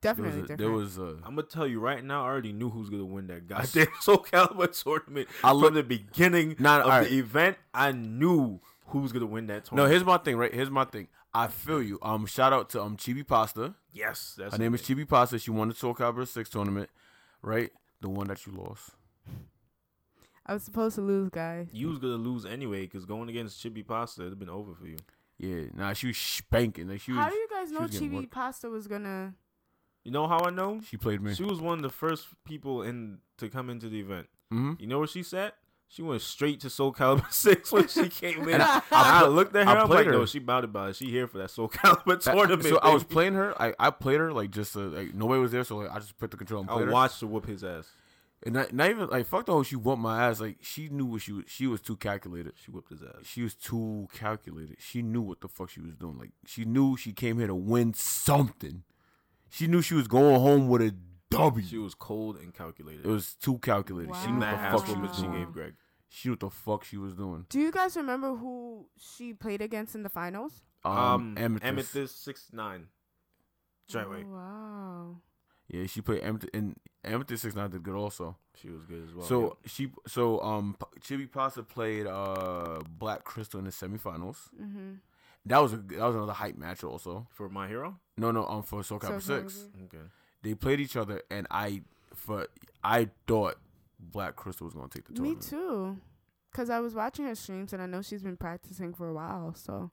Definitely different. I'm gonna tell you right now. I already knew who's gonna win that goddamn Soul Calibur tournament from the beginning of the event. I knew. Who's gonna win that tournament? No, here's my thing, right? Here's my thing. I feel you. Shout out to Chibi Pasta. Yes, that's her name is Chibi Pasta. She won the Soul Calibur 6 tournament, right? The one that you lost. I was supposed to lose, guys. You was gonna lose anyway, cause going against Chibi Pasta, it'd have been over for you. Yeah, nah, she was spanking. Like she was. How do you guys know Chibi Pasta was gonna? You know how I know? She played me. She was one of the first people to come into the event. Mm-hmm. You know where she sat? She went straight to Soul Calibur 6 when she came in. I looked at her. I'm like, no, she bouted by it. She here for that Soul Calibur tournament. So I was playing her. I played her like just nobody was there, so like, I just put the control and played her. I watched her whoop his ass. And not even like fuck the whole she whooped my ass. Like she knew what she was too calculated. She whooped his ass. She was too calculated. She knew what the fuck she was doing. Like she knew she came here to win something. She knew she was going home with a W. She was cold and calculated. It was too calculated. Wow. She knew that what the fuck she gave Greg. She knew what the fuck she was doing. Do you guys remember who she played against in the finals? Amethyst 6ix9ine. Right. Wow. Yeah, she played Amethyst, and Amethyst 6ix9ine did good also. She was good as well. So yeah. Chibi Pasta played Black Crystal in the semifinals. Mm-hmm. That was another hype match also for My Hero. No, for Soul Calibur 6. Okay. They played each other, and I thought Black Crystal was gonna take the tournament. Me too, cause I was watching her streams, and I know she's been practicing for a while. So.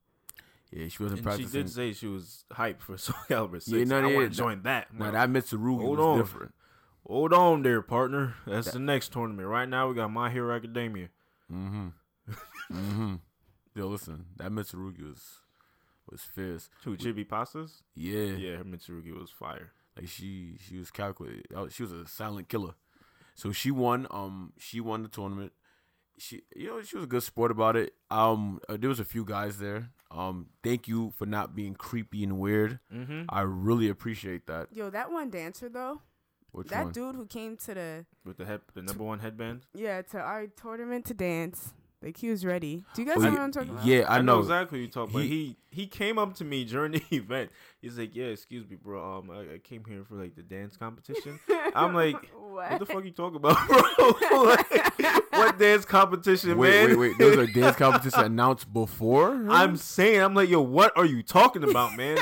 Yeah, she wasn't practicing. She did say she was hyped for Soul Calibur 6. Yeah, I want to join that. Now, that Mitsurugi was different. Hold on there, partner. That's the next tournament. Right now, we got My Hero Academia. Mm-hmm. Mm-hmm. Yo, listen. That Mitsurugi was fierce. Who, Chibi Pastas? Yeah. Yeah, her Mitsurugi was fire. Like, she was calculated. She was a silent killer. So, she won the tournament. She was a good sport about it. There was a few guys there. Thank you for not being creepy and weird. Mm-hmm. I really appreciate that. Yo, that one dancer though. Which one? Dude who came to the number one headband. Yeah, to our tournament to dance. Like he was ready. Do you guys know what I'm talking about? Yeah, I know exactly what you're talking about. He came up to me during the event. He's like, "Yeah, excuse me, bro. I came here for like the dance competition." I'm like, "What the fuck you talking about, bro? Like, what dance competition, man?" Wait. There was a dance competition announced before. I'm like, "Yo, what are you talking about, man?"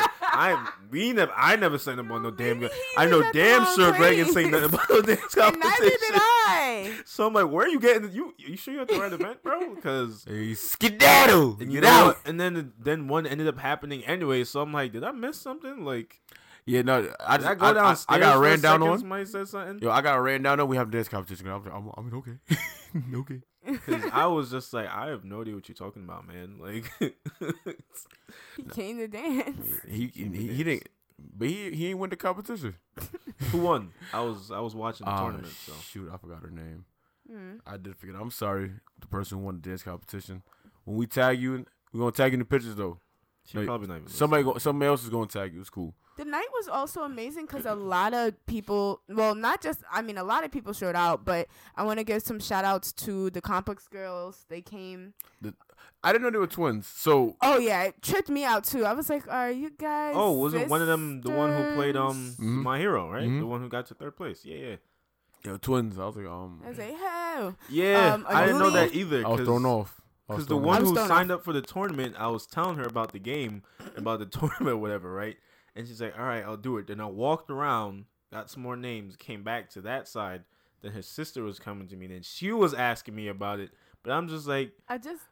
I never signed up on no damn. I know damn sure Greg ain't saying nothing about no dance competition. And neither did I. So I'm like, "Where are you getting? You sure you're at the right event, bro?" Because skedaddle and get out, and then one ended up happening anyway. So I'm like, did I miss something? Like, yeah, no, I go downstairs. I got ran down on. Somebody said something. Yo, I got ran down on. We have a dance competition. I'm okay, okay. Because I was just like, I have no idea what you're talking about, man. Like, he came to dance. He didn't, but he ain't win the competition. Who won? I was watching the tournament. So shoot, I forgot her name. Mm. I did forget. I'm sorry. The person who won the dance competition. When we tag you, we're gonna tag you in the pictures though. She like, probably not even somebody else is gonna tag you. It's cool. The night was also amazing because a lot of people. Well, not just. I mean, a lot of people showed out, but I want to give some shout outs to the Complex Girls. They came. I didn't know they were twins. So. Oh yeah, it tripped me out too. I was like, "Are you guys?" Oh, wasn't one of them the one who played mm-hmm. My Hero, right? Mm-hmm. The one who got to third place. Yeah. Yeah, twins. I was like, I was like, "Hell." Yeah, I didn't know that either. I was thrown off. Because the one who signed up for the tournament, I was telling her about the game, about the tournament, whatever, right? And she's like, "All right, I'll do it." Then I walked around, got some more names, came back to that side. Then her sister was coming to me, and then she was asking me about it. But I'm just like,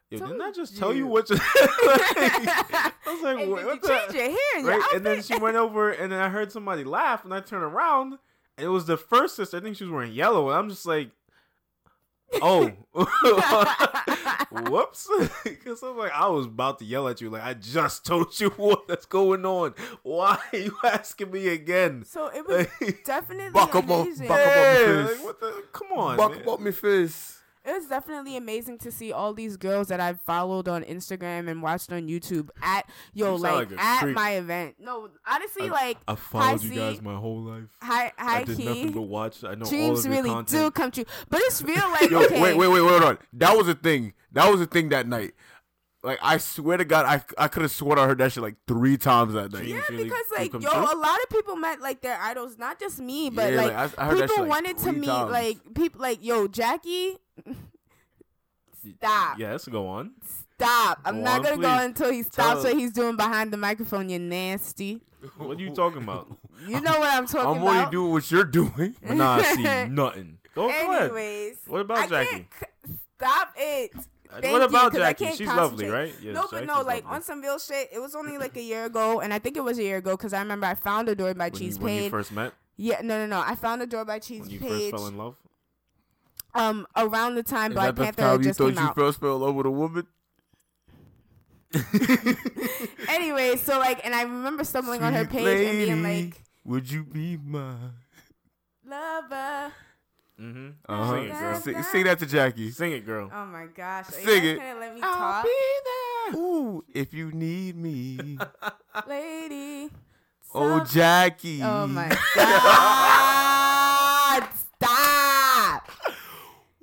didn't I just tell you what? I was like, "What the?" Change your hair, right? And then she went over, and then I heard somebody laugh, and I turned around. It was the first sister. I think she was wearing yellow. And I'm just like, oh, whoops. Because I'm like, I was about to yell at you. Like, I just told you what's going on. Why are you asking me again? So it was like, definitely amazing. Come on, man. Up me face. It was definitely amazing to see all these girls that I've followed on Instagram and watched on YouTube at my event. No, honestly, I followed you guys my whole life. I did nothing but watch. I know dreams all of your really content. Do come true, but it's real. Like, yo, okay. wait, hold on. That was a thing that night. Like, I swear to God, I could have sworn I heard that shit like 3 times that night. Yeah, because like, yo, a lot of people met like their idols, not just me, but I heard people that shit, wanted to meet times. Like people like, yo, Jackie. Stop. Yes, go on. Stop. I'm not gonna go until he stops what he's doing behind the microphone. You nasty. What are you talking about? You know what I'm talking about. I'm only doing what you're doing. Nah, I see nothing. Anyways, what about Jackie? Stop it. What about Jackie? She's lovely, right? Yes, no, but no, like lovely. On some real shit, it was only like a year ago, and I think it was a year ago because I remember I found a door by Cheese Page. When you first met? Yeah, no. I found a door by Cheese Page. When you first fell in love? Around the time Black Panther just came out. You thought you first fell in love with a woman? Anyway, so like, and I remember stumbling on her page and being like, "Would you be my lover?" Mm-hmm. Sing it, girl. Sing that to Jackie. Sing it, girl. Oh my gosh. Sing it. Gonna let me talk? I'll be there. Ooh, if you need me, lady. Oh, Jackie. Oh my God. Stop.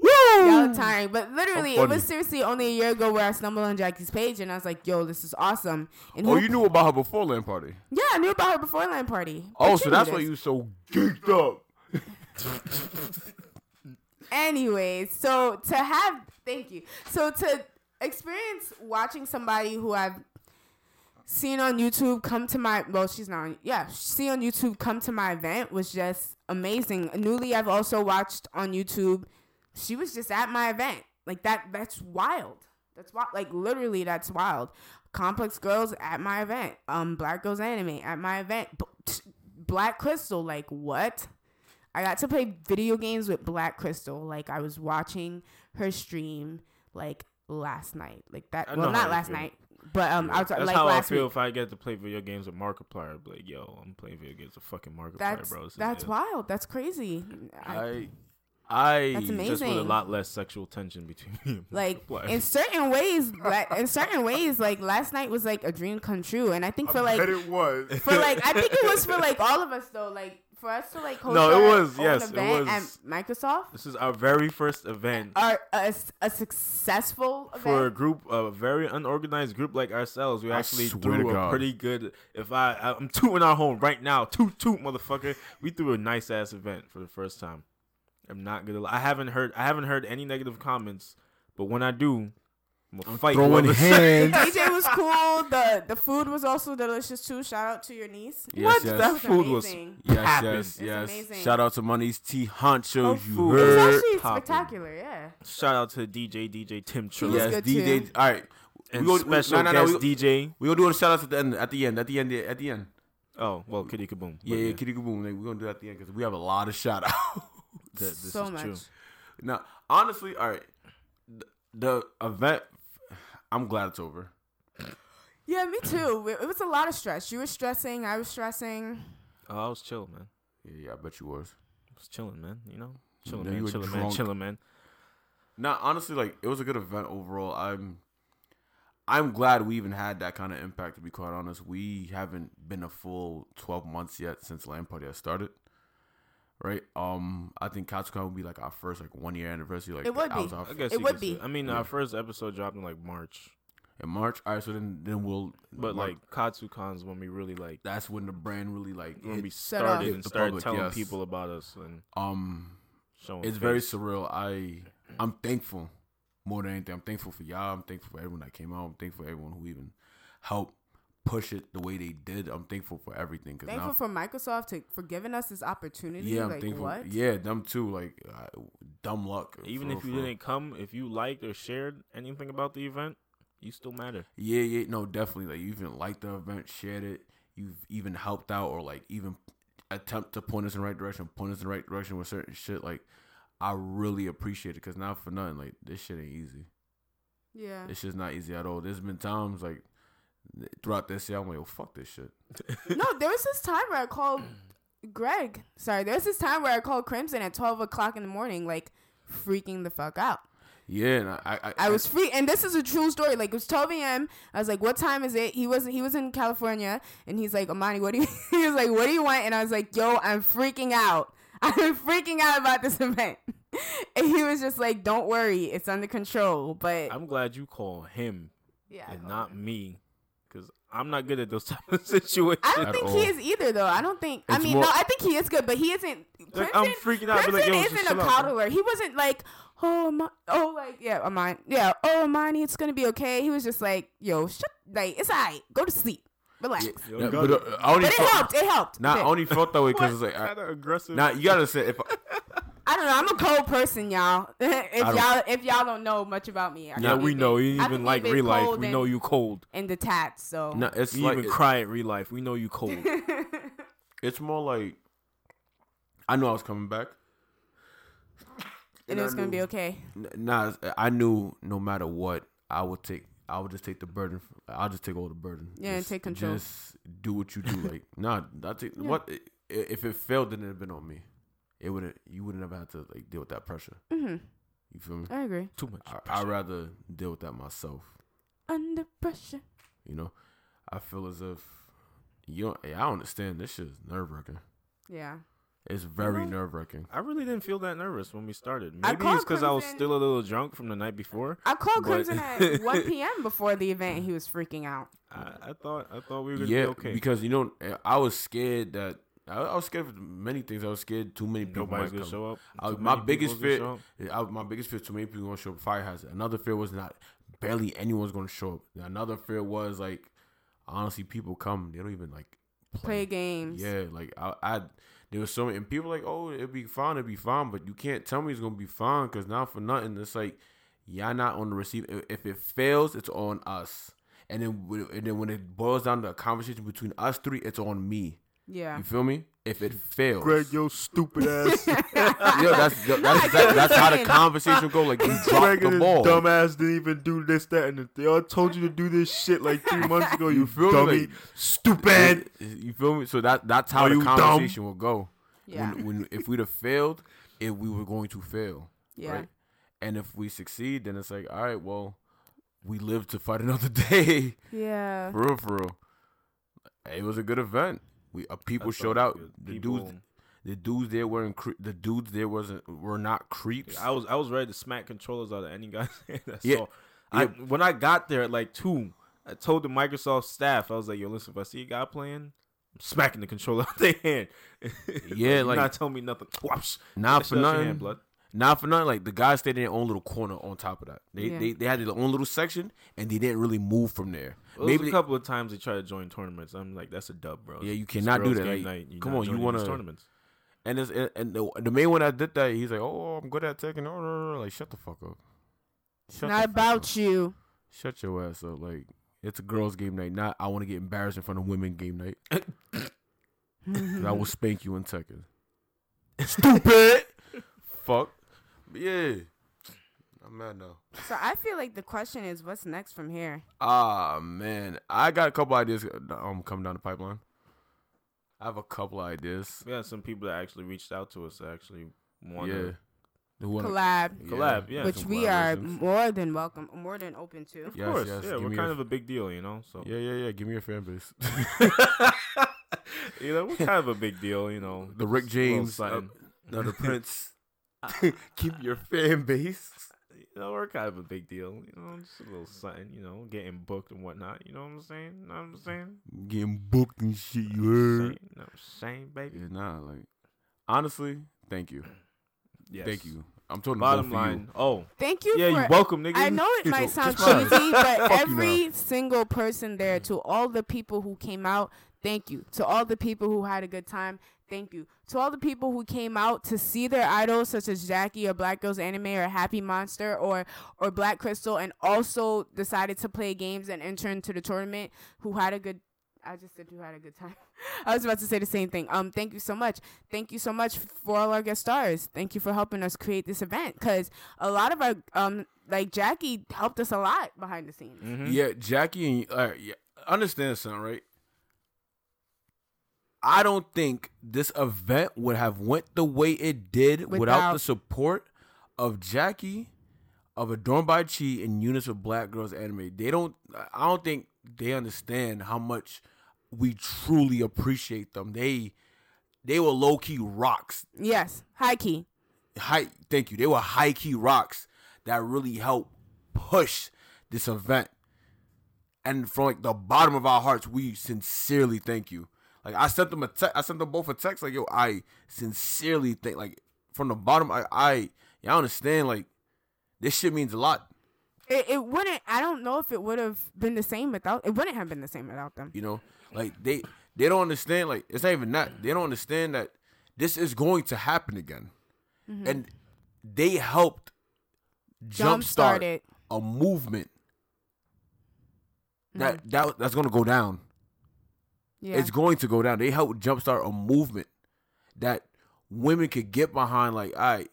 Woo. Y'all are tiring. But literally, it was seriously only a year ago where I stumbled on Jackie's page and I was like, yo, this is awesome. And you knew about her before LAN Party? Yeah, I knew about her before LAN Party. Oh, so that's why you were so geeked up. Anyways, to experience watching somebody who I've seen on YouTube come to my come to my event was just amazing. Newly, I've also watched on YouTube. She was just at my event. Like that's wild. That's wild. Like literally, that's wild. Complex Girls at my event. Black Girls Anime at my event. Black Crystal. Like what? I got to play video games with Black Crystal. Like I was watching her stream like last night. Like that. Well, not last night. But I was, that's like, how last I feel week. If I get to play video games with Markiplier, be like, yo, I'm playing video games with fucking Markiplier, bro. That's wild. That's crazy. That's amazing. Just with a lot less sexual tension between me and Markiplier. In certain ways, like last night was like a dream come true, and I think it was for like all of us though, like. For us to like hold an event at Microsoft. This is our very first event. A successful event. For a group, a very unorganized group like ourselves. We actually threw a pretty good, I'm tooting our home right now. Toot, motherfucker. We threw a nice ass event for the first time. I'm not gonna lie. I haven't heard any negative comments, but when I do, I'm throwing hands. The DJ was cool. The food was also delicious too. Shout out to your niece. That food was amazing. Yes. Shout out to Money's T Honcho. You heard. It was actually spectacular. Yeah. Shout out to DJ Tim Trill. Yes, DJ. Too. All right. And DJ. We gonna do a shout out at the end. At the end. Oh well, Kitty Kaboom. Yeah, Kitty Kaboom. Like, we're gonna do that at the end because we have a lot of shout outs. This is true. Now, honestly, all right. The event, I'm glad it's over. Yeah, me too. It was a lot of stress. You were stressing. I was stressing. Oh, I was chill, man. Yeah, I bet you was. I was chilling, man. You know? Chilling, man. Nah, honestly, like, it was a good event overall. I'm glad we even had that kind of impact, to be quite honest. We haven't been a full 12 months yet since LAN Party has started. Right, I think Katsukan would be like our first like 1 year anniversary. Like it would be. I mean, our first episode dropped in like March. In March, all right. So then we'll. But like Katsukan's when we really like. That's when the brand really like. When we started and started telling people about us and. Showing it's very surreal. I'm thankful, more than anything. I'm thankful for y'all. I'm thankful for everyone that came out. I'm thankful for everyone who even helped push it the way they did. I'm thankful for everything. Thankful for Microsoft for giving us this opportunity. Yeah, I'm thankful. What? Yeah, them too. Like, dumb luck. Even if you didn't come, if you liked or shared anything about the event, you still matter. Yeah, no, definitely. Like, you even liked the event, shared it. You've even helped out or, like, even attempt to point us in the right direction with certain shit. Like, I really appreciate it because now for nothing, like, this shit ain't easy. Yeah. This shit's not easy at all. There's been times, like, throughout this year, I'm like, oh, fuck this shit. No, there was this time where I called Greg. Sorry, there was this time where I called Crimson at 12 o'clock in the morning, like, freaking the fuck out. Yeah, and I was free. And this is a true story. Like, it was 12 a.m. I was like, what time is it? He was in California, and he's like, Amani, he was like, what do you want? And I was like, yo, I'm freaking out. I'm freaking out about this event. And he was just like, don't worry, it's under control. But I'm glad you call him and not me. Because I'm not good at those type of situations. I don't think he is either, though. I think he is good, but he isn't. Like, I'm freaking out. Crimson isn't a coddler. He wasn't like, Amani, it's going to be okay. He was just like, yo, it's all right. Go to sleep. Relax. Yeah, it helped. Nah, I only felt that way because it's like, kind of aggressive. Nah, you got to say, I don't know. I'm a cold person, y'all. If y'all don't know much about me. We know. You even like real life. We know you cold. And detached, so. No, it's you like, even cry at real life. We know you cold. It's more like, I know I was coming back. And it was going to be okay. Nah, I knew no matter what, I'll just take all the burden. Yeah, and take control. Just do what you do. If it failed, then it would have been on me. it would you wouldn't have had to like deal with that pressure. Mm-hmm. You feel me? I agree. Too much pressure. I'd rather deal with that myself. Under pressure. You know, I feel as if I understand this shit is nerve-wracking. Yeah. It's very nerve-wracking. I really didn't feel that nervous when we started. Maybe it's because I was still a little drunk from the night before. I called Crimson at 1 p.m. before the event. He was freaking out. I thought we were going to be okay. Because, you know, I was scared that... I was scared of many things. I was scared too many people might come. Show up. My biggest fear, too many people going to show up. Fire hazard. Another fear was not... Barely anyone's going to show up. Another fear was, like... Honestly, people come. They don't even, like... Play games. Yeah, like, there was so many, and people like, oh, it'd be fine, but you can't tell me it's gonna be fine because now for nothing, it's like, y'all not on the receiving. If it fails, it's on us, and then when it boils down to a conversation between us three, it's on me. Yeah, you feel me? If it fails, Greg, yo, stupid ass. Yeah, that's how the conversation go. Like, you dropped the ball. Dumbass didn't even do this, that, and the other. I told you to do this shit like 3 months ago. You feel dummy, like, stupid. You feel me? So that's how the conversation will go. Yeah. When if we'd have failed, if we were going to fail. Yeah. Right? And if we succeed, then it's like, all right, well, we live to fight another day. Yeah. For real, for real. It was a good event. People showed out. The dudes there weren't. The dudes there were not creeps. Yeah, I was ready to smack controllers out of any guy. When I got there at like 2, I told the Microsoft staff, I was like, "Yo, listen, if I see a guy playing, I'm smacking the controller out their hand." Yeah, like not telling me nothing. Not for nothing. Like the guys stayed in their own little corner. On top of that, they had their own little section, and they didn't really move from there. Maybe a couple of times they tried to join tournaments. I'm like, that's a dub, bro. Yeah, you cannot do that. Like, come on, you want to tournaments? And the main one that did that, he's like, oh, I'm good at Tekken. No, like shut the fuck up. It's not about you. Shut your ass up. Like it's a girls' game night. Not I want to get embarrassed in front of women game night. I will spank you in Tekken. Stupid. Fuck. Yeah, I'm mad now. So I feel like the question is, what's next from here? Man, I got a couple ideas. Coming down the pipeline. I have a couple ideas. We had some people that actually reached out to us that actually want to collab. Yeah, which we are more than welcome, more than open to. Of course, yeah, we're kind of a big deal, you know. So yeah, give me your fan base. You know, we're kind of a big deal, you know. The Rick James, the Prince. Keep your fan base. You know, we're kind of a big deal. You know, just a little something. You know, getting booked and whatnot. You know what I'm saying? You know what I'm saying? Getting booked and shit. You heard? You know what I'm saying, baby? Yeah, nah, like honestly, thank you. Yes. Thank you. I'm talking bottom line. Oh, thank you. Yeah, you're welcome, nigga. I know it might sound cheesy, but every single person there, to all the people who came out, thank you. To all the people who had a good time. Thank you. To all the people who came out to see their idols, such as Jackie or Black Girls Anime or Happy Monster or Black Crystal, and also decided to play games and enter into the tournament, who had a good time. I was about to say the same thing. Thank you so much. Thank you so much for all our guest stars. Thank you for helping us create this event, because a lot of our like Jackie helped us a lot behind the scenes. Mm-hmm. Yeah, Jackie. Understand something, right? I don't think this event would have went the way it did without the support of Jackie, of Adorned by Chi, and Eunice of Black Girls Anime. I don't think they understand how much we truly appreciate them. They were low key rocks. Yes, high key. Thank you. They were high key rocks that really helped push this event. And from like the bottom of our hearts, we sincerely thank you. Like I sent them both a text like, yo, I sincerely think, like, from the bottom, y'all understand, like, this shit means a lot. It wouldn't have been the same without them. You know, like they don't understand, like it's not even that. They don't understand that this is going to happen again. Mm-hmm. And they helped jumpstart a movement that's gonna go down. Yeah. It's going to go down. They helped jumpstart a movement that women could get behind. Like, I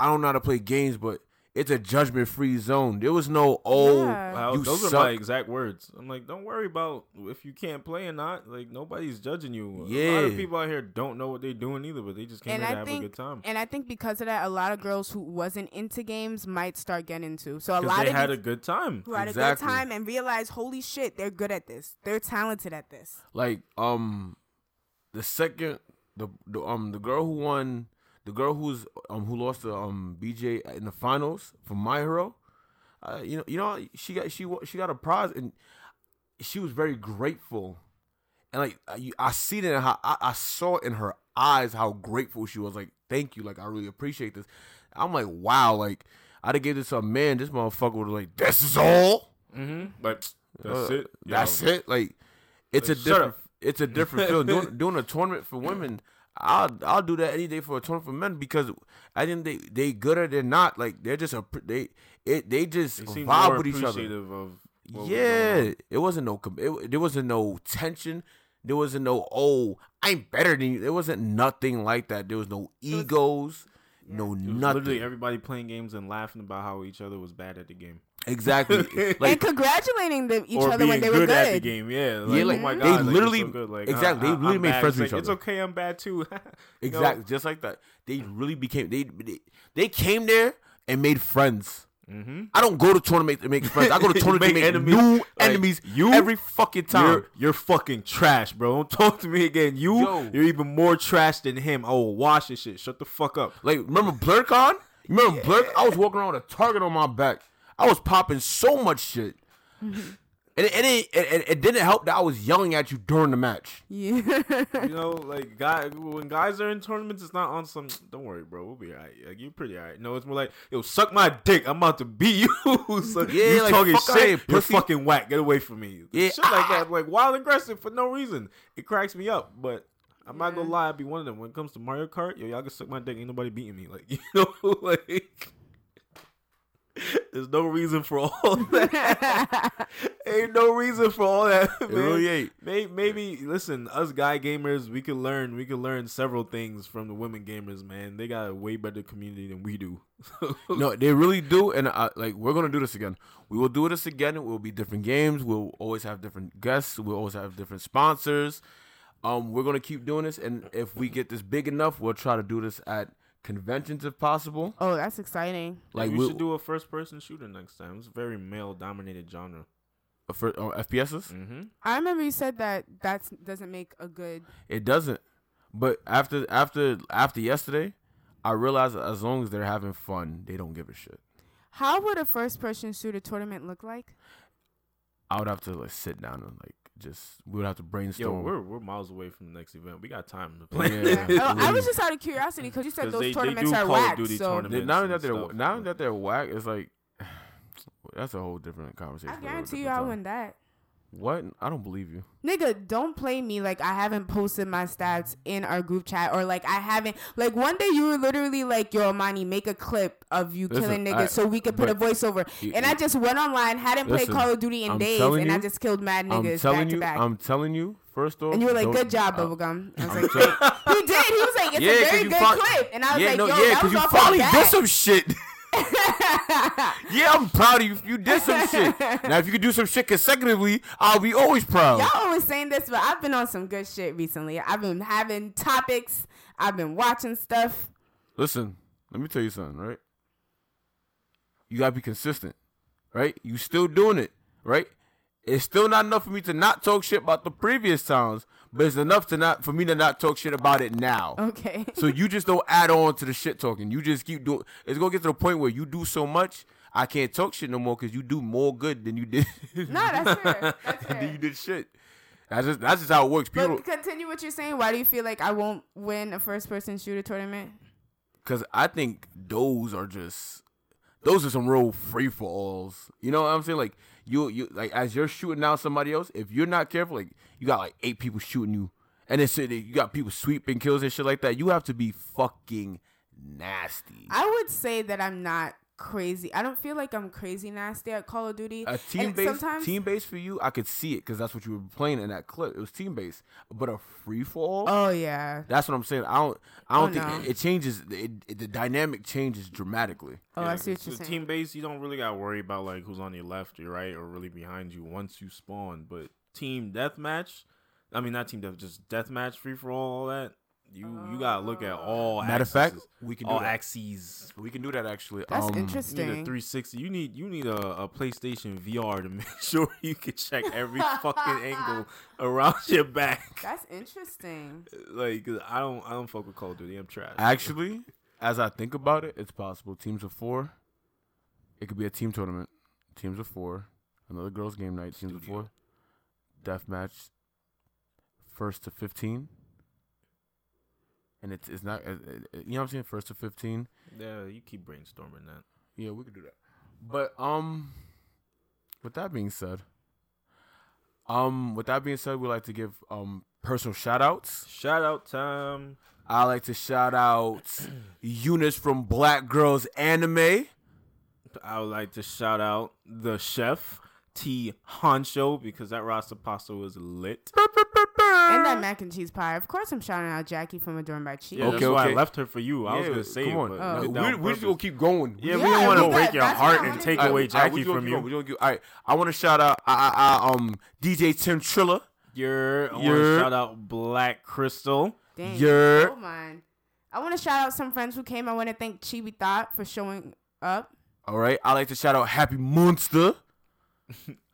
don't know how to play games, but It's a judgment-free zone. There was no Those are my exact words. I'm like, don't worry about if you can't play or not. Like, nobody's judging you. Yeah. A lot of people out here don't know what they're doing either, but they just came here to have a good time. And I think because of that, a lot of girls who wasn't into games might start getting into. So a lot of they had a good time. Who had a good time and realized, holy shit, they're good at this. They're talented at this. Like, the girl who won. The girl who lost to BJ in the finals from My Hero, you know she got a prize and she was very grateful, and like I seen it in how I saw in her eyes how grateful she was. Like, thank you, like I really appreciate this. I'm like, wow, like I'd have gave this to a man, this motherfucker would have like, this is all, but that's it. That's it. Like it's a different feeling doing a tournament for women. I'll do that any day for a tournament for men, because I think they good or they're not, like they're just they vibe with each other. It wasn't no there wasn't no tension. There wasn't no I'm better than you. There wasn't nothing like that. There was no egos, nothing. Literally everybody playing games and laughing about how each other was bad at the game. Exactly, like, and congratulating each other when they were good at the game. Yeah, like, oh my god, they literally so good. Like, exactly. They really made friends with each other. It's okay, I'm bad too. Exactly, just like that. They really became they came there and made friends. Mm-hmm. I don't go to tournaments to make friends. I go to tournaments to make new enemies every fucking time. You're fucking trash, bro. Don't talk to me again. You're even more trash than him. I will watch this shit. Shut the fuck up. Like, remember BlurCon? BlurCon? I was walking around with a target on my back. I was popping so much shit, and it didn't help that I was yelling at you during the match. Yeah, when guys are in tournaments, it's not on some. Don't worry, bro, we'll be alright. Like, you're pretty alright. No, it's more like, yo, suck my dick. I'm about to beat you. So, yeah, you like, talking shit. You're fucking whack. Get away from me. Yeah, shit like that. Like, wild aggressive for no reason. It cracks me up, but. I'm not gonna lie. I'd be one of them. When it comes to Mario Kart, yo, y'all can suck my dick. Ain't nobody beating me. Like, like. There's no reason for all that. Ain't no reason for all that. Really ain't. Maybe listen, us guy gamers, we can learn several things from the women gamers, man. They got a way better community than we do. No, they really do, and we're gonna do this again. We will do this again. It will be different games. We'll always have different guests. We'll always have different sponsors. We're gonna keep doing this, and if we get this big enough, we'll try to do this at conventions if possible. Oh, that's exciting. Like, we should do a first person shooter next time. It's a very male dominated genre. FPSs? Mm-hmm. I remember you said that doesn't make a good. It doesn't. But after yesterday, I realized as long as they're having fun, they don't give a shit. How would a first person shooter tournament look like? I would have to sit down and we would have to brainstorm. Yo, we're miles away from the next event. We got time to play. Yeah. I was just out of curiosity because you said those tournaments are whack. So now that they're whack, it's like that's a whole different conversation. I guarantee you, I win that. What? I don't believe you, nigga. Don't play me like I haven't posted my stats in our group chat, or like I haven't. Like, one day you were literally like, "Yo, Imani, make a clip of you killing niggas so we could put a voiceover." And I just went online, hadn't played Call of Duty in days, and I just killed mad niggas back to back. I'm telling you, first off, and you were like, "Good job, Bubblegum." I was like, "You did." He was like, "It's a very good clip," and I was like, "Yo, that was off my back." Yeah, because you probably did some shit. Yeah, I'm proud of you. You did some shit. Now, if you could do some shit consecutively, I'll be always proud. Y'all always saying this, but I've been on some good shit recently. I've been having topics. I've been watching stuff. Listen, let me tell you something, right? You gotta be consistent, right? You still doing it, right? It's still not enough for me to not talk shit about the previous times, but it's enough for me to not talk shit about it now. Okay. So you just don't add on to the shit talking. You just keep doing. It's gonna get to the point where you do so much, I can't talk shit no more because you do more good than you did. No, that's fair. That's fair. Than you did shit. That's just how it works. People. But continue what you're saying. Why do you feel like I won't win a first person shooter tournament? Because I think those are some real free for alls. You know what I'm saying? Like. You like, as you're shooting out somebody else, if you're not careful, like you got like 8 people shooting you, and then you got people sweeping kills and shit like that. You have to be fucking nasty. I would say that I'm not crazy. I don't feel like I'm crazy nasty at Call of Duty. A team based for you, I could see it because that's what you were playing in that clip. It was team based, but a free fall. Oh yeah, that's what I'm saying. I don't think it changes. The dynamic changes dramatically. Oh, yeah, I see what you're saying. Team based, you don't really gotta worry about like who's on your left, your right, or really behind you once you spawn. But team deathmatch, I mean not team death, just deathmatch, free for all that. You gotta look at all matter axes. Matter of fact, we can do all that. Axes. We can do that actually. That's interesting. You need a 360. You need a PlayStation VR to make sure you can check every fucking angle around your back. That's interesting. Like I don't fuck with Call of Duty. I'm trash. Actually, as I think about it, it's possible. Teams of four. It could be a team tournament. Teams of four. Another girls' game night. Teams of four. Deathmatch. 1st to 15. And it's not, you know what I'm saying? 1st to 15. Yeah, you keep brainstorming that. Yeah, we could do that. But with that being said, we like to give personal shout outs. Shout out time. I like to shout out Eunice from Black Girls Anime. I would like to shout out the chef T Honcho because that Rasta pasta was lit. And that mac and cheese pie. Of course, I'm shouting out Jackie from Adorned by Cheese. Yeah, okay. Why I left her for you. I was going to say it. We're just going to keep going. Yeah, we don't want to break your heart and take away Jackie from you. All right. I want to shout out DJ Tim Trilla. I want to shout out Black Crystal. Dang. Hold on. I want to shout out some friends who came. I want to thank Chibi Tot for showing up. All right. I like to shout out Happy Monster.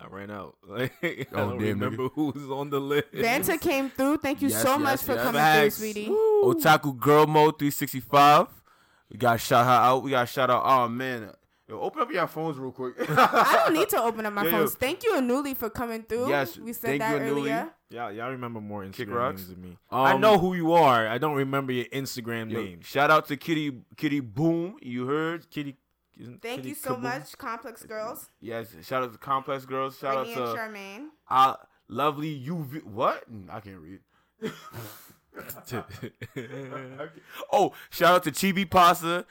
I ran out. I don't remember who was on the list. Vanta came through. Thank you so much for coming through, sweetie. Woo. Otaku Girl Mode 365. We got to shout her out. We got to shout out. Oh, man. Yo, open up your phones real quick. I don't need to open up my phones. Yo. Thank you, Anuli, for coming through. Yes, we said that earlier. Yeah, y'all remember more Instagram names than me. I know who you are. I don't remember your Instagram name. Shout out to Kitty Boom. You heard? Thank you so much, Complex Girls. Yes, shout out to Complex Girls. Shout out to Charmaine. Lovely UV. What? I can't read. Oh, shout out to Chibi Pasta,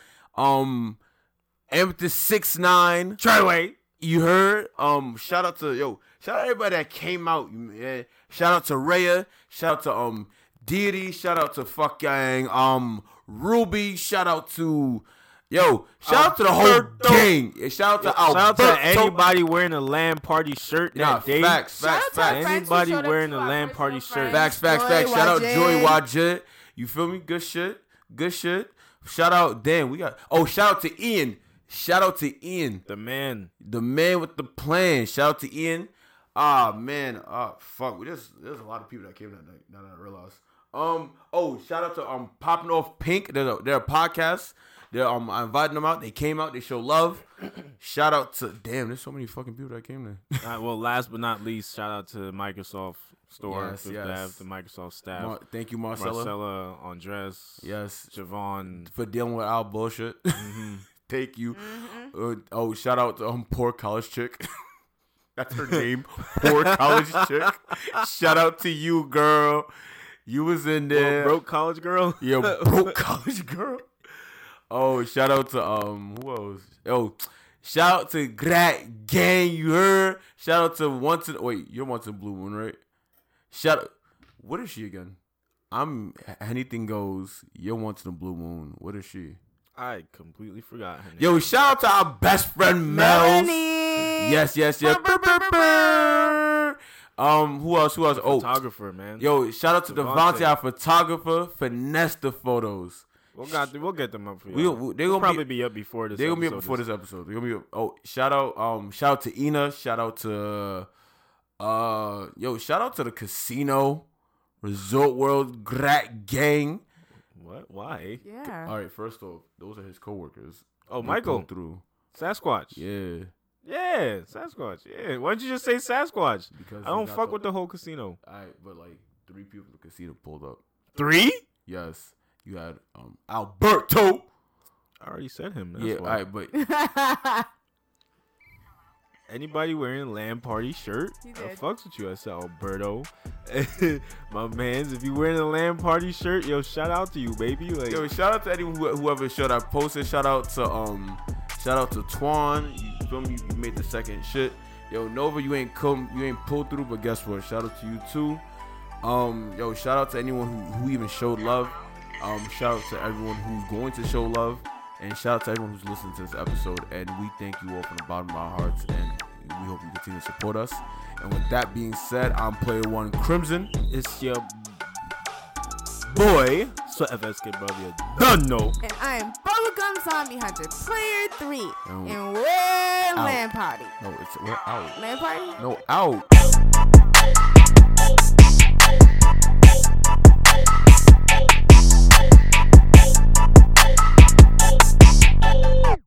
Amethyst 69. Treyway. You heard? Shout out to Shout out to everybody that came out. Yeah. Shout out to Raya. Shout out to Deity. Shout out to fucking Ruby. Shout out to. Shout out to the whole gang. Shout out to anybody wearing a land party shirt that day. Facts. Anybody wearing a land party shirt. Facts. Shout out Joy Wajid. You feel me? Good shit. Shout out. Damn, we got. Oh, shout out to Ian. The man with the plan. Shout out to Ian. Ah, man. Ah, fuck. There's a lot of people that came that night. Now that I realize. Oh, shout out to Popping Off Pink. They're a podcast. I invited them out. They came out. They show love. Shout out to... Damn, there's so many fucking people that came there. All right, well, last but not least, shout out to Microsoft Store. Yes. The Microsoft staff. Thank you, Marcella, Andres. Yes. Javon. For dealing with our bullshit. Mm-hmm. Thank you. Mm-hmm. Shout out to Poor College Chick. That's her name. Poor College Chick. Shout out to you, girl. You was in there. Broke College Girl? Yeah, Broke College Girl. Oh, shout out to who else? Oh, shout out to Grat Gang. You heard? Shout out to Wanted. Wait, you're Wanted Blue Moon, right? Shout out. What is she again? I'm Anything Goes. You're Wanted Blue Moon. What is she? I completely forgot her name. Yo, shout out to our best friend Mel. Yes. Who else? Oh, photographer, man. Yo, shout out to Devontae, our photographer. Finesse the photos. We'll get them up for you. They'll probably be up before this. They're gonna be up before this episode. They're gonna be up. Oh, shout out to Ina. Shout out to shout out to the Casino Resort World Grat Gang. What? Why? Yeah. All right. First off, those are his coworkers. Oh, Michael through Sasquatch. Yeah, Sasquatch. Yeah. Why don't you just say Sasquatch? Because I don't fuck with the whole casino. All right, but like 3 people in the casino pulled up. 3? Yes. You had Alberto. I already said him. That's why. All right, but anybody wearing a land party shirt, I fucks with you. I said Alberto. My mans, if you wearing a land party shirt, shout out to you, baby. Like, shout out to anyone whoever showed up. Posted. Shout out to Shout out to Twan. You feel me? You made the second shit. Yo, Nova, you ain't pulled through, but guess what? Shout out to you too. Yo, shout out to anyone who even showed love. Shout out to everyone who's going to show love, and shout out to everyone who's listening to this episode. And we thank you all from the bottom of our hearts, and we hope you continue to support us. And with that being said, I'm Player One Crimson. It's your boy, so FSK, brother, you don't know. And I am Bubblegum Zombie Hunter, Player 3, and we're out. Land Party. No, we're out. Land Party? No, out.